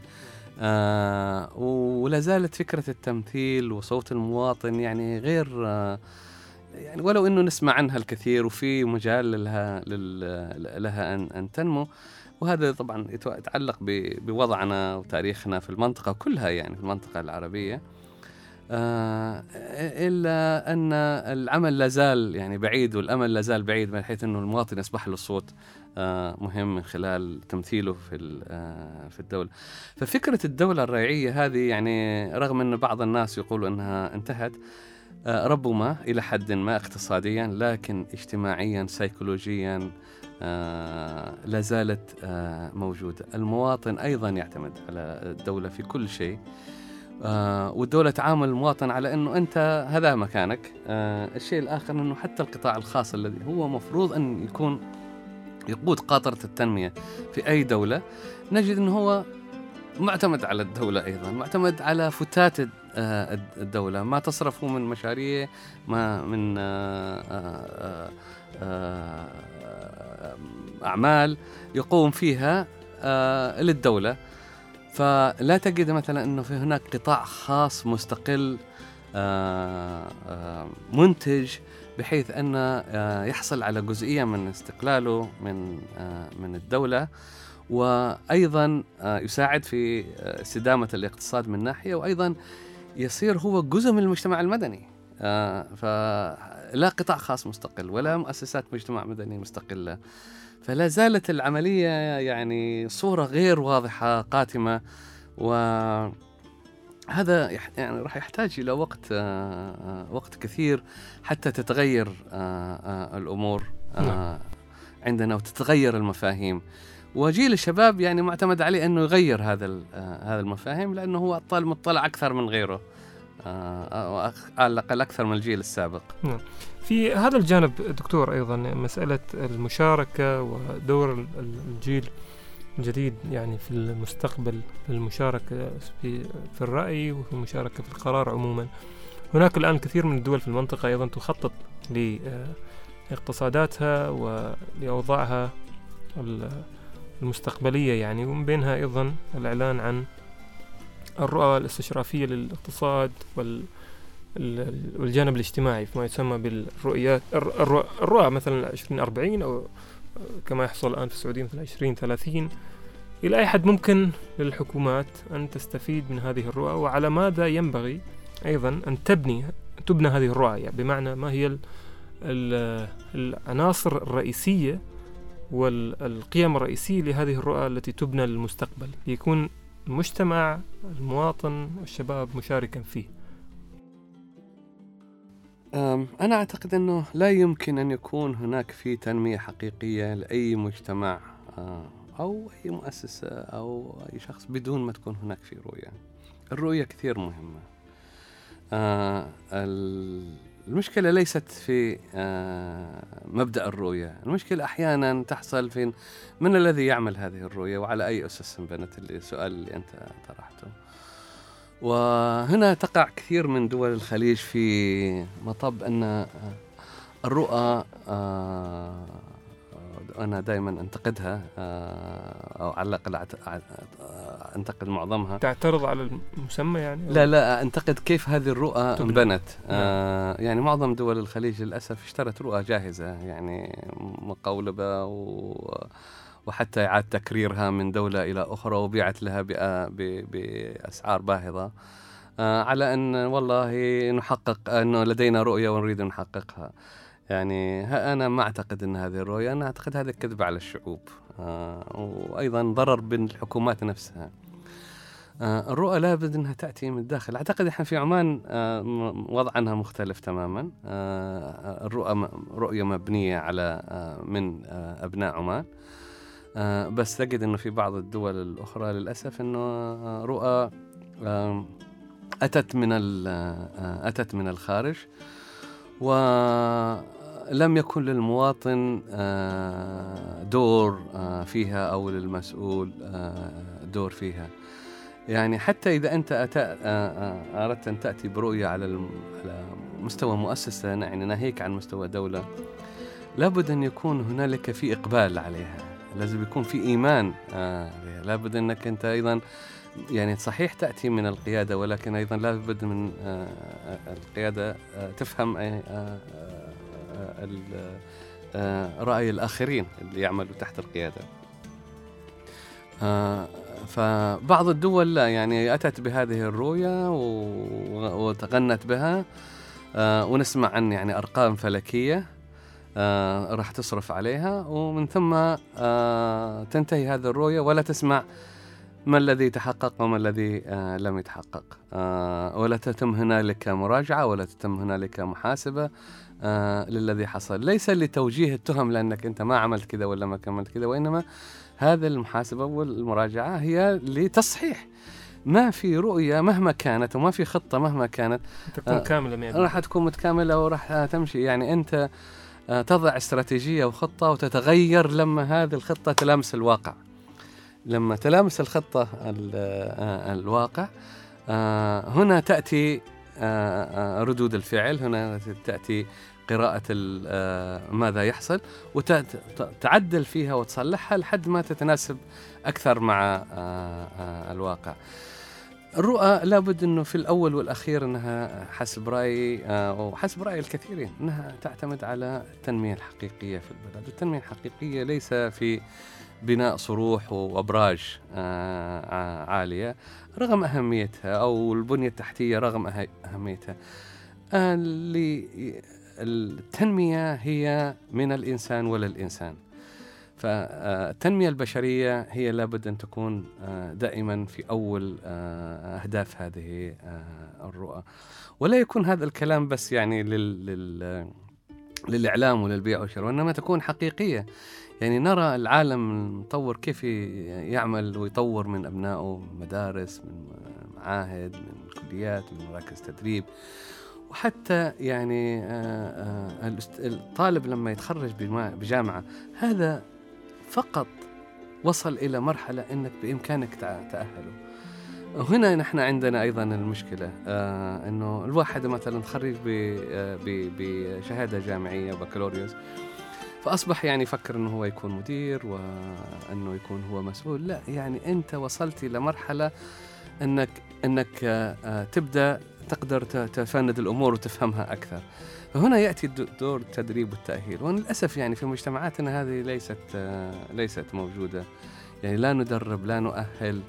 ولا زالت فكرة التمثيل وصوت المواطن يعني غير يعني ولو أنه نسمع عنها الكثير وفي مجال لها أن تنمو. وهذا طبعا يتعلق بوضعنا وتاريخنا في المنطقة كلها، يعني في المنطقة العربية، إلا أن العمل لازال يعني بعيد، والأمل لازال بعيد، من حيث أنه المواطن يصبح له صوت مهم من خلال تمثيله في الدولة. ففكرة الدولة الريعية هذه يعني رغم أن بعض الناس يقولوا أنها انتهت ربما إلى حد ما اقتصاديا، لكن اجتماعيا سيكولوجيا لازالت موجودة. المواطن أيضا يعتمد على الدولة في كل شيء، والدولة تعامل المواطن على أنه أنت هذا مكانك. الشيء الآخر أنه حتى القطاع الخاص الذي هو مفروض أن يكون يقود قاطرة التنمية في أي دولة، نجد أنه هو معتمد على الدولة أيضا، معتمد على فتات الدولة، ما تصرفه من مشاريع، ما من أعمال يقوم فيها للدولة. فلا تجد مثلا أنه في هناك قطاع خاص مستقل منتج، بحيث أنه يحصل على جزئية من استقلاله من الدولة، وأيضا يساعد في استدامة الاقتصاد من ناحية، وأيضا يصير هو جزء من المجتمع المدني. فلا قطاع خاص مستقل ولا مؤسسات مجتمع مدني مستقلة. فلا زالت العملية يعني صورة غير واضحة قاتمة، وهذا يعني راح يحتاج إلى وقت كثير حتى تتغير الأمور عندنا وتتغير المفاهيم. وجيل الشباب يعني معتمد عليه أنه يغير هذا المفاهيم، لأنه هو مطلع أكثر من غيره، على الأقل أكثر من الجيل السابق. في هذا الجانب دكتور أيضا مسألة المشاركة ودور الجيل الجديد يعني في المستقبل، في المشاركة في الرأي وفي المشاركة في القرار عموما. هناك الآن كثير من الدول في المنطقة أيضا تخطط لاقتصاداتها ولأوضاعها المستقبلية يعني، ومن بينها أيضا الإعلان عن الرؤى الاستشرافية للاقتصاد والجانب الاجتماعي فيما يسمى بالرؤيات الرؤى مثلا 2040، أو كما يحصل الآن في السعودية مثلا 2030. إلى أي حد ممكن للحكومات أن تستفيد من هذه الرؤى، وعلى ماذا ينبغي أيضا أن تبنى هذه الرؤى؟ يعني بمعنى ما هي العناصر الرئيسية والقيم الرئيسية لهذه الرؤى التي تبنى للمستقبل، يكون المجتمع المواطن والشباب مشاركا فيه؟ أنا أعتقد أنه لا يمكن أن يكون هناك في تنمية حقيقية لأي مجتمع أو أي مؤسسة أو أي شخص بدون ما تكون هناك في رؤية. الرؤية كثير مهمة. المشكلة ليست في مبدأ الرؤية، المشكلة أحيانا تحصل في من الذي يعمل هذه الرؤية وعلى أي أساس بنت. السؤال اللي أنت طرحته، وهنا تقع كثير من دول الخليج في مطب أن الرؤى، أنا دائما أنتقدها أو على الأقل أنتقد معظمها. تعترض على المسمى يعني؟ لا أنتقد كيف هذه الرؤى انبنت. يعني معظم دول الخليج للأسف اشترت رؤى جاهزة، يعني مقولبة وحتى إعادة تكريرها من دولة إلى أخرى، وبيعت لها بأسعار باهظة على أن والله نحقق أنه لدينا رؤية ونريد نحققها. يعني أنا ما أعتقد أن هذه الرؤية، أنا أعتقد هذا كذب على الشعوب وأيضاً ضرر بالحكومات نفسها. الرؤى لا بد أنها تأتي من الداخل. أعتقد إحنا في عمان وضعنا مختلف تماماً. الرؤية مبنية على من أبناء عمان، بس تجد أنه في بعض الدول الأخرى للأسف أنه رؤى أتت من الخارج، ولم يكن للمواطن دور فيها أو للمسؤول دور فيها. يعني حتى إذا أنت أردت أن تأتي برؤية على مستوى مؤسسة، يعني ناهيك عن مستوى دولة، لابد أن يكون هنالك في إقبال عليها، لازم يكون في إيمان عليها. لابد أنك أنت أيضاً يعني صحيح تأتي من القيادة، ولكن أيضا لا بد من القيادة تفهم رأي الآخرين اللي يعملوا تحت القيادة. فبعض الدول لا، يعني أتت بهذه الرؤية وتغنت بها، ونسمع عن يعني أرقام فلكية راح تصرف عليها، ومن ثم تنتهي هذه الرؤية ولا تسمع ما الذي تحقق وما الذي لم يتحقق، ولا تتم هنالك مراجعة ولا تتم هنالك محاسبة للذي حصل. ليس لتوجيه التهم لأنك أنت ما عملت كذا ولا ما كملت كذا، وإنما هذه المحاسبة والمراجعة هي لتصحيح. ما في رؤية مهما كانت وما في خطة مهما كانت تكون كاملة، راح تكون متكاملة وراح تمشي. يعني أنت تضع استراتيجية وخطة وتتغير لما هذه الخطة تلامس الواقع. لما تلامس الخطة الواقع هنا تأتي ردود الفعل، هنا تأتي قراءة ماذا يحصل وتعدل فيها وتصلحها لحد ما تتناسب أكثر مع الواقع. الرؤى لابد أنه في الأول والأخير أنها حسب رأيي وحسب رأي الكثيرين أنها تعتمد على التنمية الحقيقية في البلد. التنمية الحقيقية ليس في بناء صروح وأبراج عالية رغم أهميتها، أو البنية التحتية رغم أهميتها. التنمية هي من الإنسان ولا الإنسان، فالتنمية البشرية هي لابد أن تكون دائما في أول أهداف هذه الرؤى. ولا يكون هذا الكلام بس يعني للإعلام وللبيع والشراء، وإنما تكون حقيقية. يعني نرى العالم المتطور كيف يعمل ويطور من أبنائه، من مدارس، من معاهد، من كليات، من مراكز تدريب. وحتى يعني الطالب لما يتخرج بجامعة، هذا فقط وصل إلى مرحلة أنك بإمكانك تأهله. هنا نحن عندنا أيضا المشكلة أنه الواحد مثلا خريج بشهادة جامعية بكالوريوس، فأصبح يعني يفكر أنه هو يكون مدير وأنه يكون هو مسؤول. لا، يعني أنت وصلت إلى مرحلة أنك تبدأ تقدر تفند الأمور وتفهمها أكثر. فهنا يأتي دور التدريب والتأهيل، وللأسف يعني في مجتمعاتنا هذه ليست موجودة. يعني لا ندرب، لا نؤهل.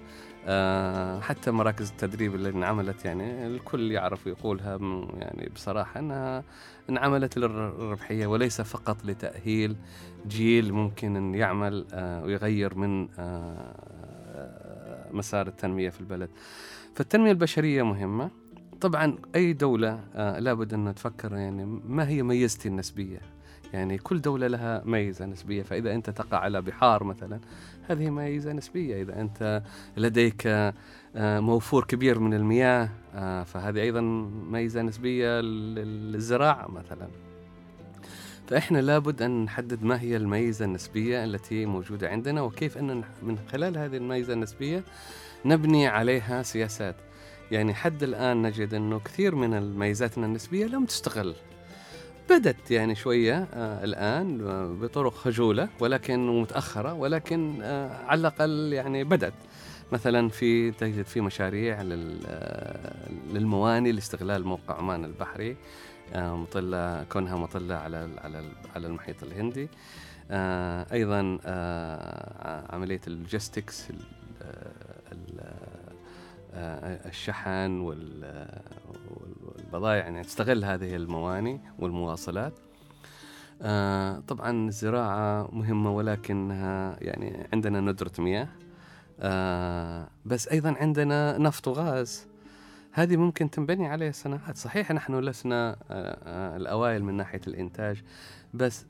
حتى مراكز التدريب اللي انعملت، يعني الكل يعرف ويقولها يعني بصراحة أنها انعملت للربحية وليس فقط لتأهيل جيل ممكن أن يعمل ويغير من مسار التنمية في البلد. فالتنمية البشرية مهمة طبعا. أي دولة لابد أن تفكر يعني ما هي ميزتي النسبية، يعني كل دولة لها ميزة نسبية، فإذا أنت تقع على بحار مثلا هذه ميزة نسبية، إذا أنت لديك موفور كبير من المياه فهذه أيضا ميزة نسبية للزراعة مثلا. فإحنا لابد أن نحدد ما هي الميزة النسبية التي موجودة عندنا، وكيف أن من خلال هذه الميزة النسبية نبني عليها سياسات. يعني حد الآن نجد أنه كثير من الميزاتنا النسبية لم تستغل، بدت يعني شوية الآن بطرق خجولة ولكن متأخرة، ولكن على الأقل يعني بدت. مثلا تجد في مشاريع للمواني لاستغلال موقع عمان البحري، مطلة كونها مطلة على المحيط الهندي. أيضا عملية اللوجستكس، الشحن والبضائع، يعني تستغل هذه المواني والمواصلات. طبعا الزراعة مهمة، ولكنها يعني عندنا ندرة مياه، بس أيضا عندنا نفط وغاز، هذه ممكن تنبني عليها صناعات. صحيح نحن لسنا الأوائل من ناحية الإنتاج، بس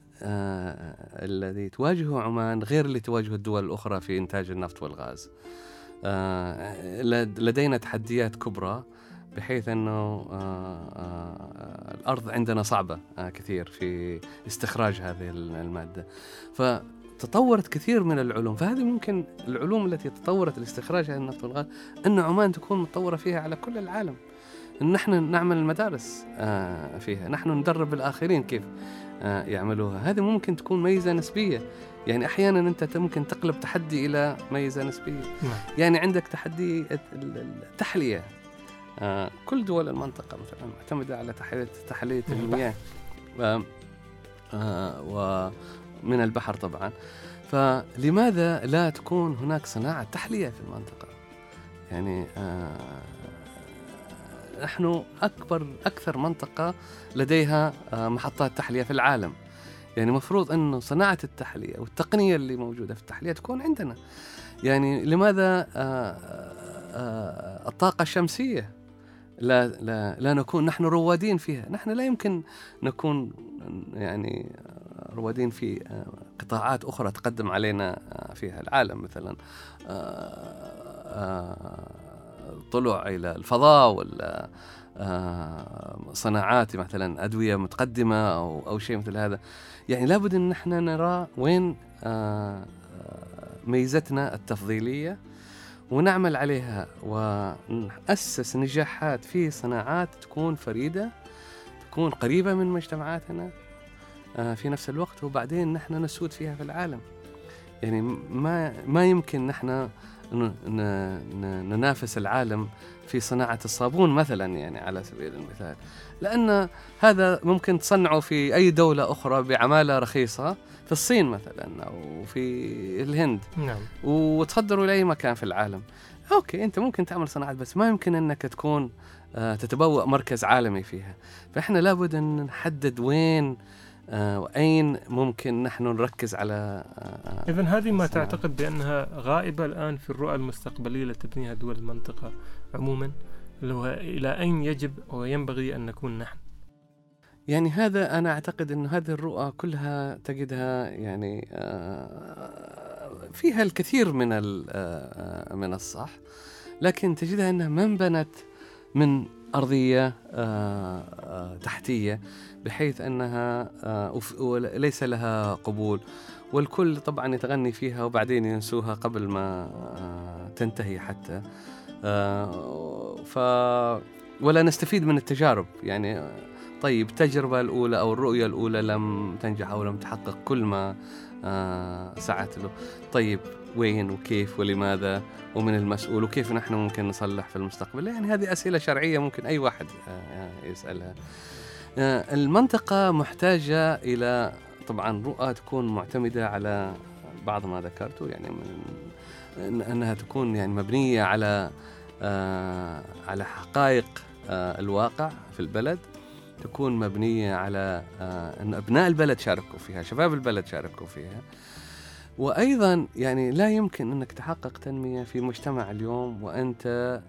الذي تواجهه عمان غير اللي تواجهه الدول الأخرى في إنتاج النفط والغاز. لدينا تحديات كبرى، بحيث أنه الأرض عندنا صعبة كثير في استخراج هذه المادة. فتطورت كثير من العلوم، فهذه ممكن العلوم التي تطورت لاستخراج هذه النفط والغاز أن عمان تكون متطورة فيها على كل العالم. نحن نعمل المدارس فيها، نحن ندرب الآخرين كيف يعملوها. هذه ممكن تكون ميزة نسبية، يعني أحياناً أنت ممكن تقلب تحدي إلى ميزة نسبية. يعني عندك تحدي التحلية، كل دول المنطقة مثلاً معتمدة على تحلية المياه ومن البحر طبعاً. فلماذا لا تكون هناك صناعة تحلية في المنطقة؟ يعني نحن أكثر منطقة لديها محطات تحلية في العالم، يعني مفروض أنه صناعة التحلية والتقنية اللي موجودة في التحلية تكون عندنا. يعني لماذا الطاقة الشمسية لا نكون نحن روادين فيها؟ نحن لا يمكن نكون يعني روادين في قطاعات أخرى تقدم علينا فيها العالم، مثلا طلوع إلى الفضاء، ولا صناعات مثلا أدوية متقدمة أو شيء مثل هذا. يعني لابد أن نحن نرى وين ميزتنا التفضيلية ونعمل عليها، ونأسس نجاحات في صناعات تكون فريدة، تكون قريبة من مجتمعاتنا في نفس الوقت، وبعدين نحن نسود فيها في العالم. يعني ما يمكن نحن ننافس العالم في صناعة الصابون مثلا، يعني على سبيل المثال، لأن هذا ممكن تصنعه في أي دولة أخرى بعمالة رخيصة، في الصين مثلا أو في الهند، وتصدره لأي مكان في العالم. أوكي أنت ممكن تعمل صناعة، بس ما يمكن أنك تكون تتبوأ مركز عالمي فيها. فإحنا لابد أن نحدد وين وأين ممكن نحن نركز على إذن هذه ما الصناعة. تعتقد بأنها غائبة الآن في الرؤى المستقبلية التي تبنيها دول المنطقة عموما، إلى أين يجب وينبغي أن نكون نحن؟ يعني هذا أنا أعتقد أن هذه الرؤى كلها تجدها يعني فيها الكثير من الصح، لكن تجدها أنها منبنت من أرضية تحتية، بحيث أنها ليس لها قبول، والكل طبعا يتغني فيها وبعدين ينسوها قبل ما تنتهي حتى، ولا نستفيد من التجارب. يعني طيب التجربة الأولى أو الرؤية الأولى لم تنجح أو لم تحقق كل ما سعت له، طيب وين وكيف ولماذا ومن المسؤول وكيف نحن ممكن نصلح في المستقبل؟ يعني هذه أسئلة شرعية ممكن أي واحد يسألها. المنطقة محتاجة إلى طبعا رؤى تكون معتمدة على بعض ما ذكرته، يعني أنها تكون يعني مبنية على حقائق الواقع في البلد، تكون مبنية على أن أبناء البلد شاركوا فيها، شباب البلد شاركوا فيها. وأيضا يعني لا يمكن أنك تحقق تنمية في مجتمع اليوم وأنت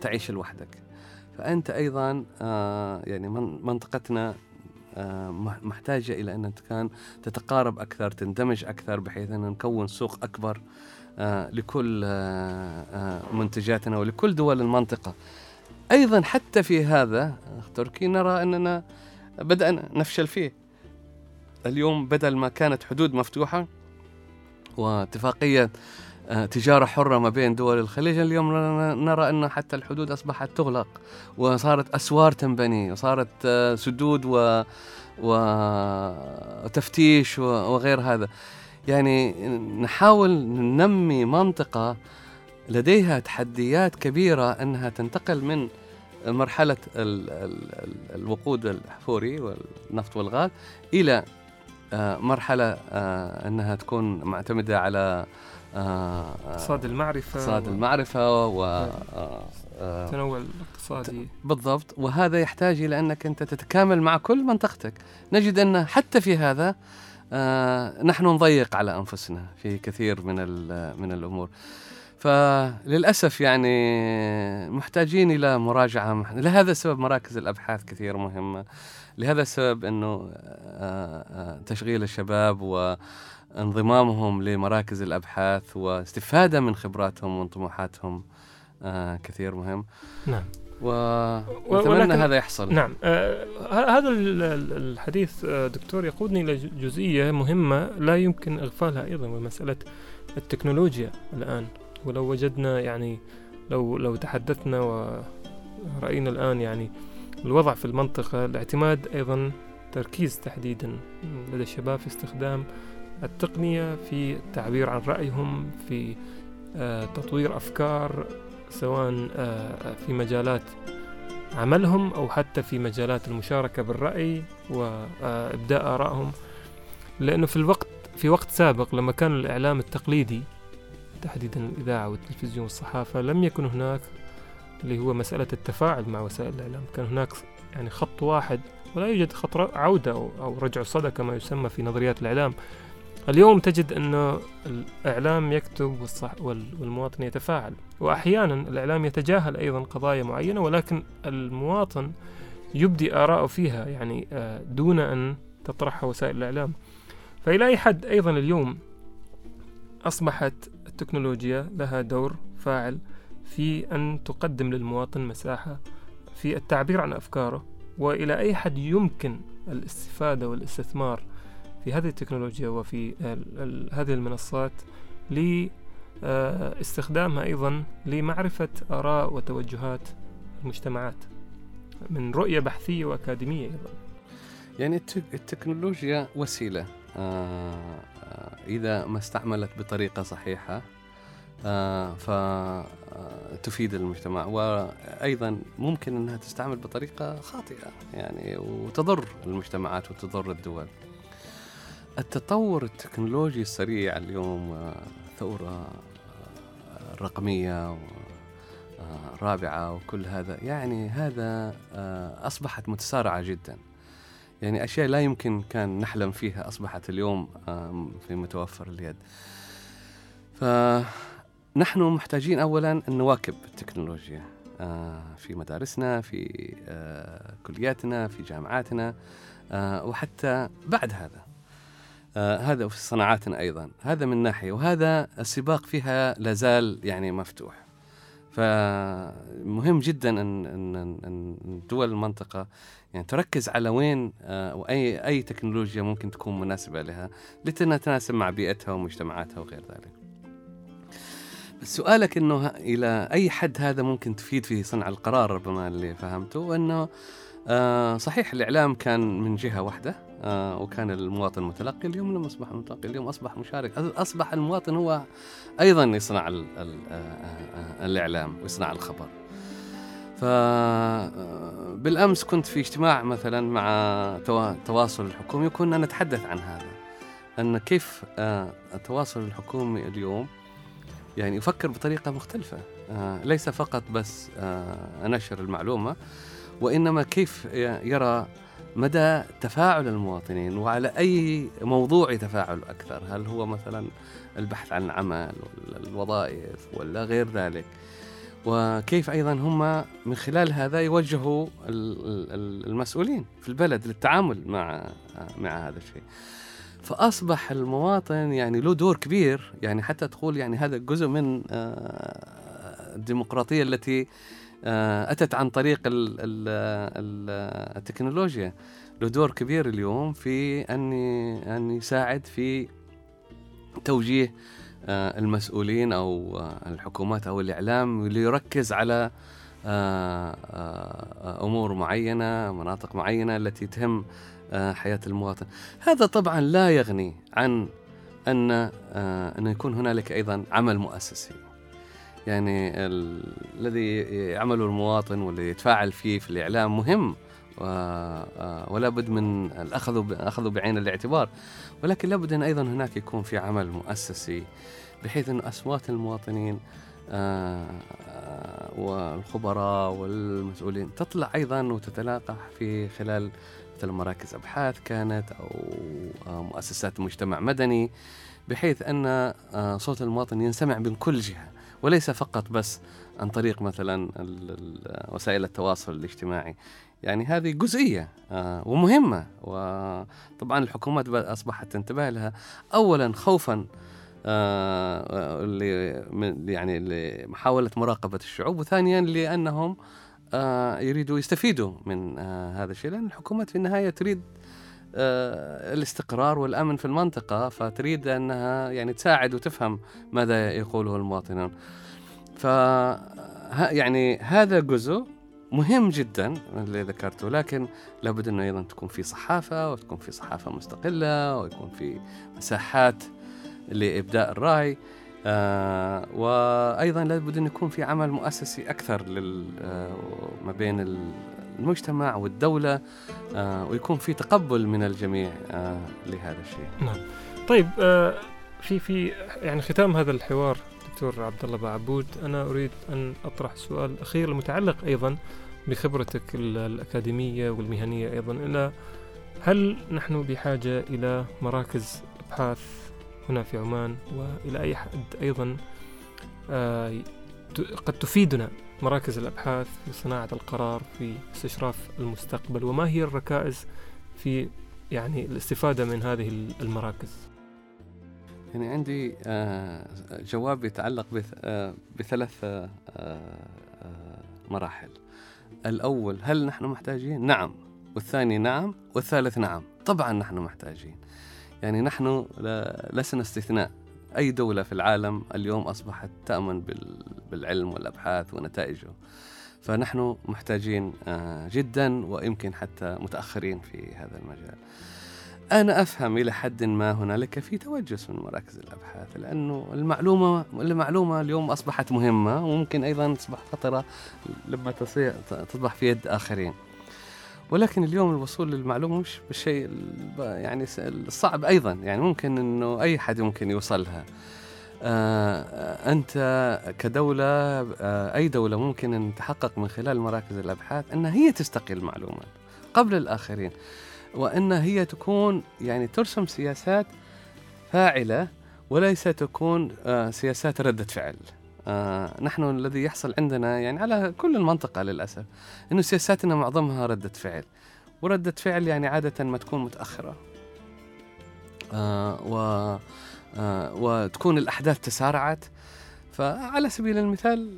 تعيش لوحدك. فأنت أيضا يعني منطقتنا محتاجة إلى أن كان تتقارب أكثر، تندمج أكثر، بحيث أن نكون سوق أكبر لكل منتجاتنا ولكل دول المنطقة. أيضا حتى في هذا تركي نرى أننا بدأنا نفشل فيه. اليوم بدل ما كانت حدود مفتوحة واتفاقية تجارة حرة ما بين دول الخليج، اليوم نرى أن حتى الحدود أصبحت تغلق، وصارت أسوار تنبني، وصارت سدود وتفتيش وغير هذا. يعني نحاول ننمي منطقة لديها تحديات كبيرة أنها تنتقل من مرحلة الوقود الأحفوري والنفط والغاز إلى مرحلة أنها تكون معتمدة على اقتصاد المعرفة، اقتصاد المعرفة والتنوع الاقتصادي. بالضبط. وهذا يحتاج إلى أنك أنت تتكامل مع كل منطقتك. نجد أن حتى في هذا نحن نضيق على أنفسنا في كثير من الأمور. فللأسف يعني محتاجين إلى مراجعة. لهذا السبب مراكز الأبحاث كثير مهمة، لهذا السبب أنه تشغيل الشباب وانضمامهم لمراكز الأبحاث واستفادة من خبراتهم وطموحاتهم كثير مهم. نعم، ونتمنى هذا يحصل. نعم، هذا الحديث دكتور يقودني إلى جزئية مهمة لا يمكن إغفالها أيضا، ومسألة التكنولوجيا الآن. ولو وجدنا يعني لو تحدثنا ورأينا الآن يعني الوضع في المنطقة، الاعتماد أيضا تركيز تحديدا لدى الشباب في استخدام التقنية في التعبير عن رأيهم، في تطوير أفكار، سواء في مجالات عملهم أو حتى في مجالات المشاركة بالرأي وإبداء آرائهم. لأنه في وقت سابق لما كان الإعلام التقليدي تحديدا الإذاعة والتلفزيون والصحافة، لم يكن هناك اللي هو مسألة التفاعل مع وسائل الإعلام. كان هناك يعني خط واحد، ولا يوجد خط عودة أو رجع الصدى كما يسمى في نظريات الإعلام. اليوم تجد أنه الإعلام يكتب والمواطن يتفاعل، وأحيانا الإعلام يتجاهل أيضا قضايا معينة، ولكن المواطن يبدي آراءه فيها يعني دون أن تطرحها وسائل الإعلام. فإلى أي حد أيضا اليوم أصبحت التكنولوجيا لها دور فاعل في أن تقدم للمواطن مساحة في التعبير عن أفكاره، وإلى أي حد يمكن الاستفادة والاستثمار في هذه التكنولوجيا وفي هذه المنصات لاستخدامها أيضا لمعرفة آراء وتوجهات المجتمعات من رؤية بحثية وأكاديمية أيضا. يعني التكنولوجيا وسيلة إذا ما استعملت بطريقة صحيحة فتفيد المجتمع، وأيضا ممكن أنها تستعمل بطريقة خاطئة يعني وتضر المجتمعات وتضر الدول. التطور التكنولوجي السريع اليوم، ثورة رقمية رابعة وكل هذا، يعني هذا أصبحت متسارعة جدا. يعني أشياء لا يمكن كان نحلم فيها أصبحت اليوم في متوفر اليد. فنحن محتاجين أولاً أن نواكب التكنولوجيا في مدارسنا، في كلياتنا، في جامعاتنا، وحتى بعد هذا هذا في صناعاتنا أيضاً. هذا من ناحية، وهذا السباق فيها لازال يعني مفتوح. فمهم جداً أن دول المنطقة يعني تركز على وين وأي تكنولوجيا ممكن تكون مناسبة لها لتتناسب مع بيئتها ومجتمعاتها وغير ذلك. بس سؤالك أنه إلى أي حد هذا ممكن تفيد في صنع القرار، ربما اللي فهمته أنه صحيح الإعلام كان من جهة واحدة وكان المواطن متلقي. اليوم لما أصبح متلقي، اليوم أصبح مشارك، أصبح المواطن هو أيضا يصنع الإعلام ويصنع الخبر. فبالأمس كنت في اجتماع مثلا مع تواصل الحكومي، وكنا نتحدث عن هذا، أن كيف التواصل الحكومي اليوم يعني يفكر بطريقة مختلفة، ليس فقط بس نشر المعلومة، وإنما كيف يرى مدى تفاعل المواطنين وعلى أي موضوع يتفاعل أكثر. هل هو مثلا البحث عن العمل والوظائف ولا غير ذلك؟ وكيف أيضا هم من خلال هذا يوجهوا المسؤولين في البلد للتعامل مع هذا الشيء. فأصبح المواطن يعني له دور كبير، يعني حتى تقول يعني هذا جزء من الديمقراطية التي أتت عن طريق التكنولوجيا. له دور كبير اليوم في أن يساعد في توجيه المسؤولين أو الحكومات أو الإعلام ليركز على أمور معينة، مناطق معينة التي تهم حياة المواطن. هذا طبعا لا يغني عن أن يكون هنالك أيضا عمل مؤسسي، يعني الذي يعمله المواطن والذي يتفاعل فيه في الإعلام مهم، ولا بد من أخذوا بعين الاعتبار، ولكن لا بد أن أيضا هناك يكون في عمل مؤسسي بحيث أن أصوات المواطنين والخبراء والمسؤولين تطلع أيضا وتتلاقح في خلال مثل مراكز أبحاث كانت أو مؤسسات مجتمع مدني، بحيث أن صوت المواطن ينسمع من كل جهة وليس فقط بس عن طريق مثلا وسائل التواصل الاجتماعي. يعني هذه جزئية ومهمة، وطبعا الحكومات أصبحت تنتبه لها، أولا خوفا يعني لمحاولة مراقبة الشعوب، وثانيا لأنهم يريدوا يستفيدوا من هذا الشيء، لأن الحكومات في النهاية تريد الاستقرار والأمن في المنطقة، فتريد أنها يعني تساعد وتفهم ماذا يقوله المواطنون. يعني هذا جزء مهم جدا اللي ذكرته، لكن لابد أنه أيضا تكون في صحافة، وتكون في صحافة مستقلة، ويكون في مساحات لإبداء الرأي، وأيضا لابد أن يكون في عمل مؤسسي أكثر ما بين المجتمع والدولة، ويكون في تقبل من الجميع لهذا الشيء. نعم. طيب، في يعني ختام هذا الحوار دكتور عبدالله باعبود، أنا أريد أن أطرح سؤال أخير متعلق أيضا بخبرتك الأكاديمية والمهنية أيضا، إلى هل نحن بحاجة إلى مراكز أبحاث هنا في عمان، وإلى أي حد أيضا قد تفيدنا مراكز الأبحاث في صناعة القرار، في استشراف المستقبل، وما هي الركائز في يعني الاستفادة من هذه المراكز؟ يعني عندي جواب يتعلق بثلاث مراحل. الأول، هل نحن محتاجين؟ نعم. والثاني نعم. والثالث نعم، طبعا نحن محتاجين. يعني نحن لسنا استثناء، أي دولة في العالم اليوم أصبحت تأمن بالعلم والأبحاث ونتائجه، فنحن محتاجين جدا، ويمكن حتى متأخرين في هذا المجال. أنا أفهم إلى حد ما هنالك في توجس من مراكز الأبحاث، لأنه المعلومة اليوم أصبحت مهمة، وممكن أيضا تصبح خطرة لما تصبح في يد آخرين. ولكن اليوم الوصول للمعلومة مش بالشيء يعني الصعب أيضا، يعني ممكن أنه أي حد ممكن يوصلها. أنت كدولة، أي دولة ممكن أن تحقق من خلال مراكز الأبحاث أن هي تستقي المعلومات قبل الآخرين، وأن هي تكون يعني ترسم سياسات فاعلة وليس تكون سياسات ردة فعل. نحن الذي يحصل عندنا يعني على كل المنطقة للأسف أنه سياساتنا معظمها ردة فعل، وردة فعل يعني عادة ما تكون متأخرة، وتكون الأحداث تسارعت. فعلى سبيل المثال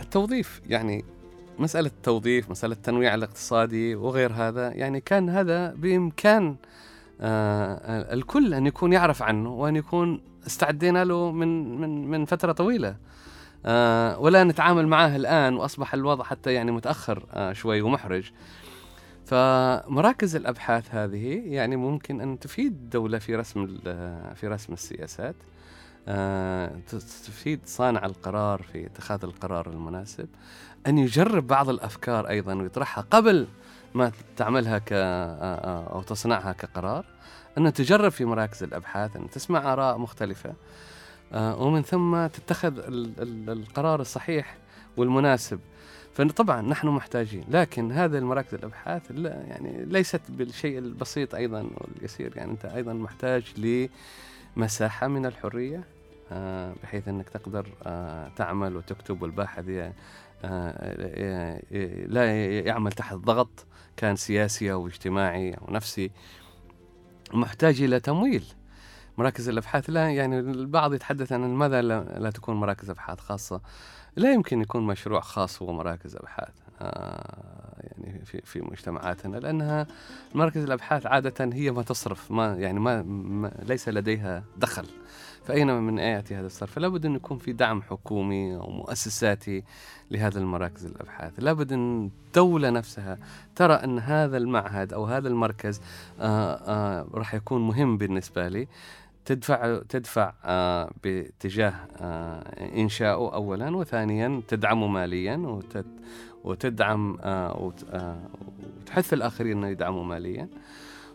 التوظيف، يعني مسألة التوظيف، مسألة التنويع الاقتصادي وغير هذا، يعني كان هذا بإمكان الكل أن يكون يعرف عنه، وأن يكون استعدينا له من فترة طويلة، ولا نتعامل معاه الآن، وأصبح الوضع حتى يعني متأخر شوي ومحرج. فمراكز الأبحاث هذه يعني ممكن أن تفيد الدولة في رسم السياسات، تفيد صانع القرار في اتخاذ القرار المناسب، أن يجرب بعض الأفكار أيضا ويطرحها قبل ما تعملها أو تصنعها كقرار، أن تجرب في مراكز الأبحاث، أن تسمع آراء مختلفة، ومن ثم تتخذ القرار الصحيح والمناسب. فطبعا نحن محتاجين، لكن هذا المراكز الأبحاث لا يعني ليست بالشيء البسيط أيضا واليسير، يعني أنت أيضا محتاج لمساحة من الحرية، بحيث أنك تقدر تعمل وتكتب، والباحث لا يعمل تحت ضغط كان سياسي أو اجتماعي أو نفسي. محتاج إلى تمويل. مراكز الأبحاث لا، يعني البعض يتحدث عن لماذا لا تكون مراكز أبحاث خاصة. لا يمكن يكون مشروع خاص هو مراكز أبحاث يعني في مجتمعاتنا، لأنها مراكز الأبحاث عادة هي ما تصرف، ما ليس لديها دخل، فأين من آياتي هذا الصرف؟ فلا بد أن يكون في دعم حكومي أو مؤسساتي لهذا المراكز الأبحاث. لا بد أن الدولة نفسها ترى أن هذا المعهد أو هذا المركز راح يكون مهم بالنسبة لي، تدفع باتجاه إنشاؤه أولا، وثانيا تدعمه ماليا، وتدعم وتحث الآخرين أن يدعموا ماليا،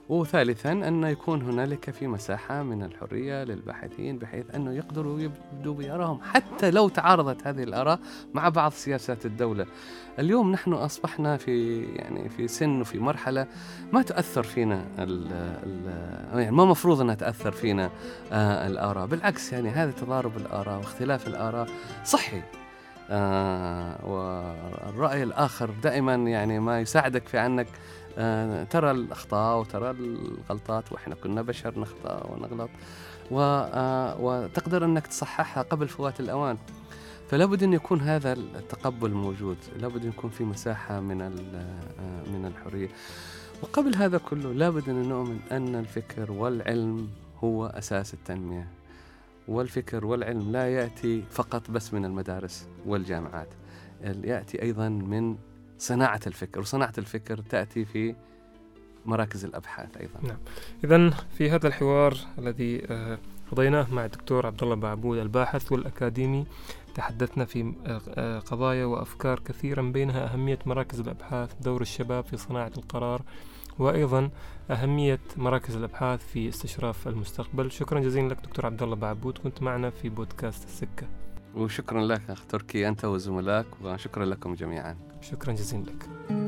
وثالثاً أن يكون هنالك في مساحة من الحرية للباحثين بحيث أنه يقدروا يبدوا بآرائهم حتى لو تعارضت هذه الآراء مع بعض سياسات الدولة. اليوم نحن أصبحنا في سن وفي مرحلة ما تؤثر فينا ما مفروض أنها تؤثر فينا الآراء، بالعكس يعني هذا تضارب الآراء واختلاف الآراء صحي، والرأي الآخر دائماً يعني ما يساعدك في أنك ترى الأخطاء وترى الغلطات، وإحنا كنا بشر نخطأ ونغلط، وتقدر أنك تصححها قبل فوات الأوان. فلا بد أن يكون هذا التقبل موجود، لا بد أن يكون في مساحة من الحرية. وقبل هذا كله لا بد أن نؤمن أن الفكر والعلم هو أساس التنمية، والفكر والعلم لا يأتي فقط بس من المدارس والجامعات، يأتي أيضا من صناعة الفكر، وصناعة الفكر تأتي في مراكز الأبحاث أيضا. نعم. إذن في هذا الحوار الذي قضيناه مع الدكتور عبدالله باعبود الباحث والأكاديمي، تحدثنا في قضايا وأفكار كثيرة، بينها أهمية مراكز الأبحاث، دور الشباب في صناعة القرار، وأيضا أهمية مراكز الأبحاث في استشراف المستقبل. شكرا جزيلا لك دكتور عبدالله باعبود، كنت معنا في بودكاست السكة. وشكرا لك أخ تركي أنت وزملائك، وشكرا لكم جميعا. شكرا جزيلا لك.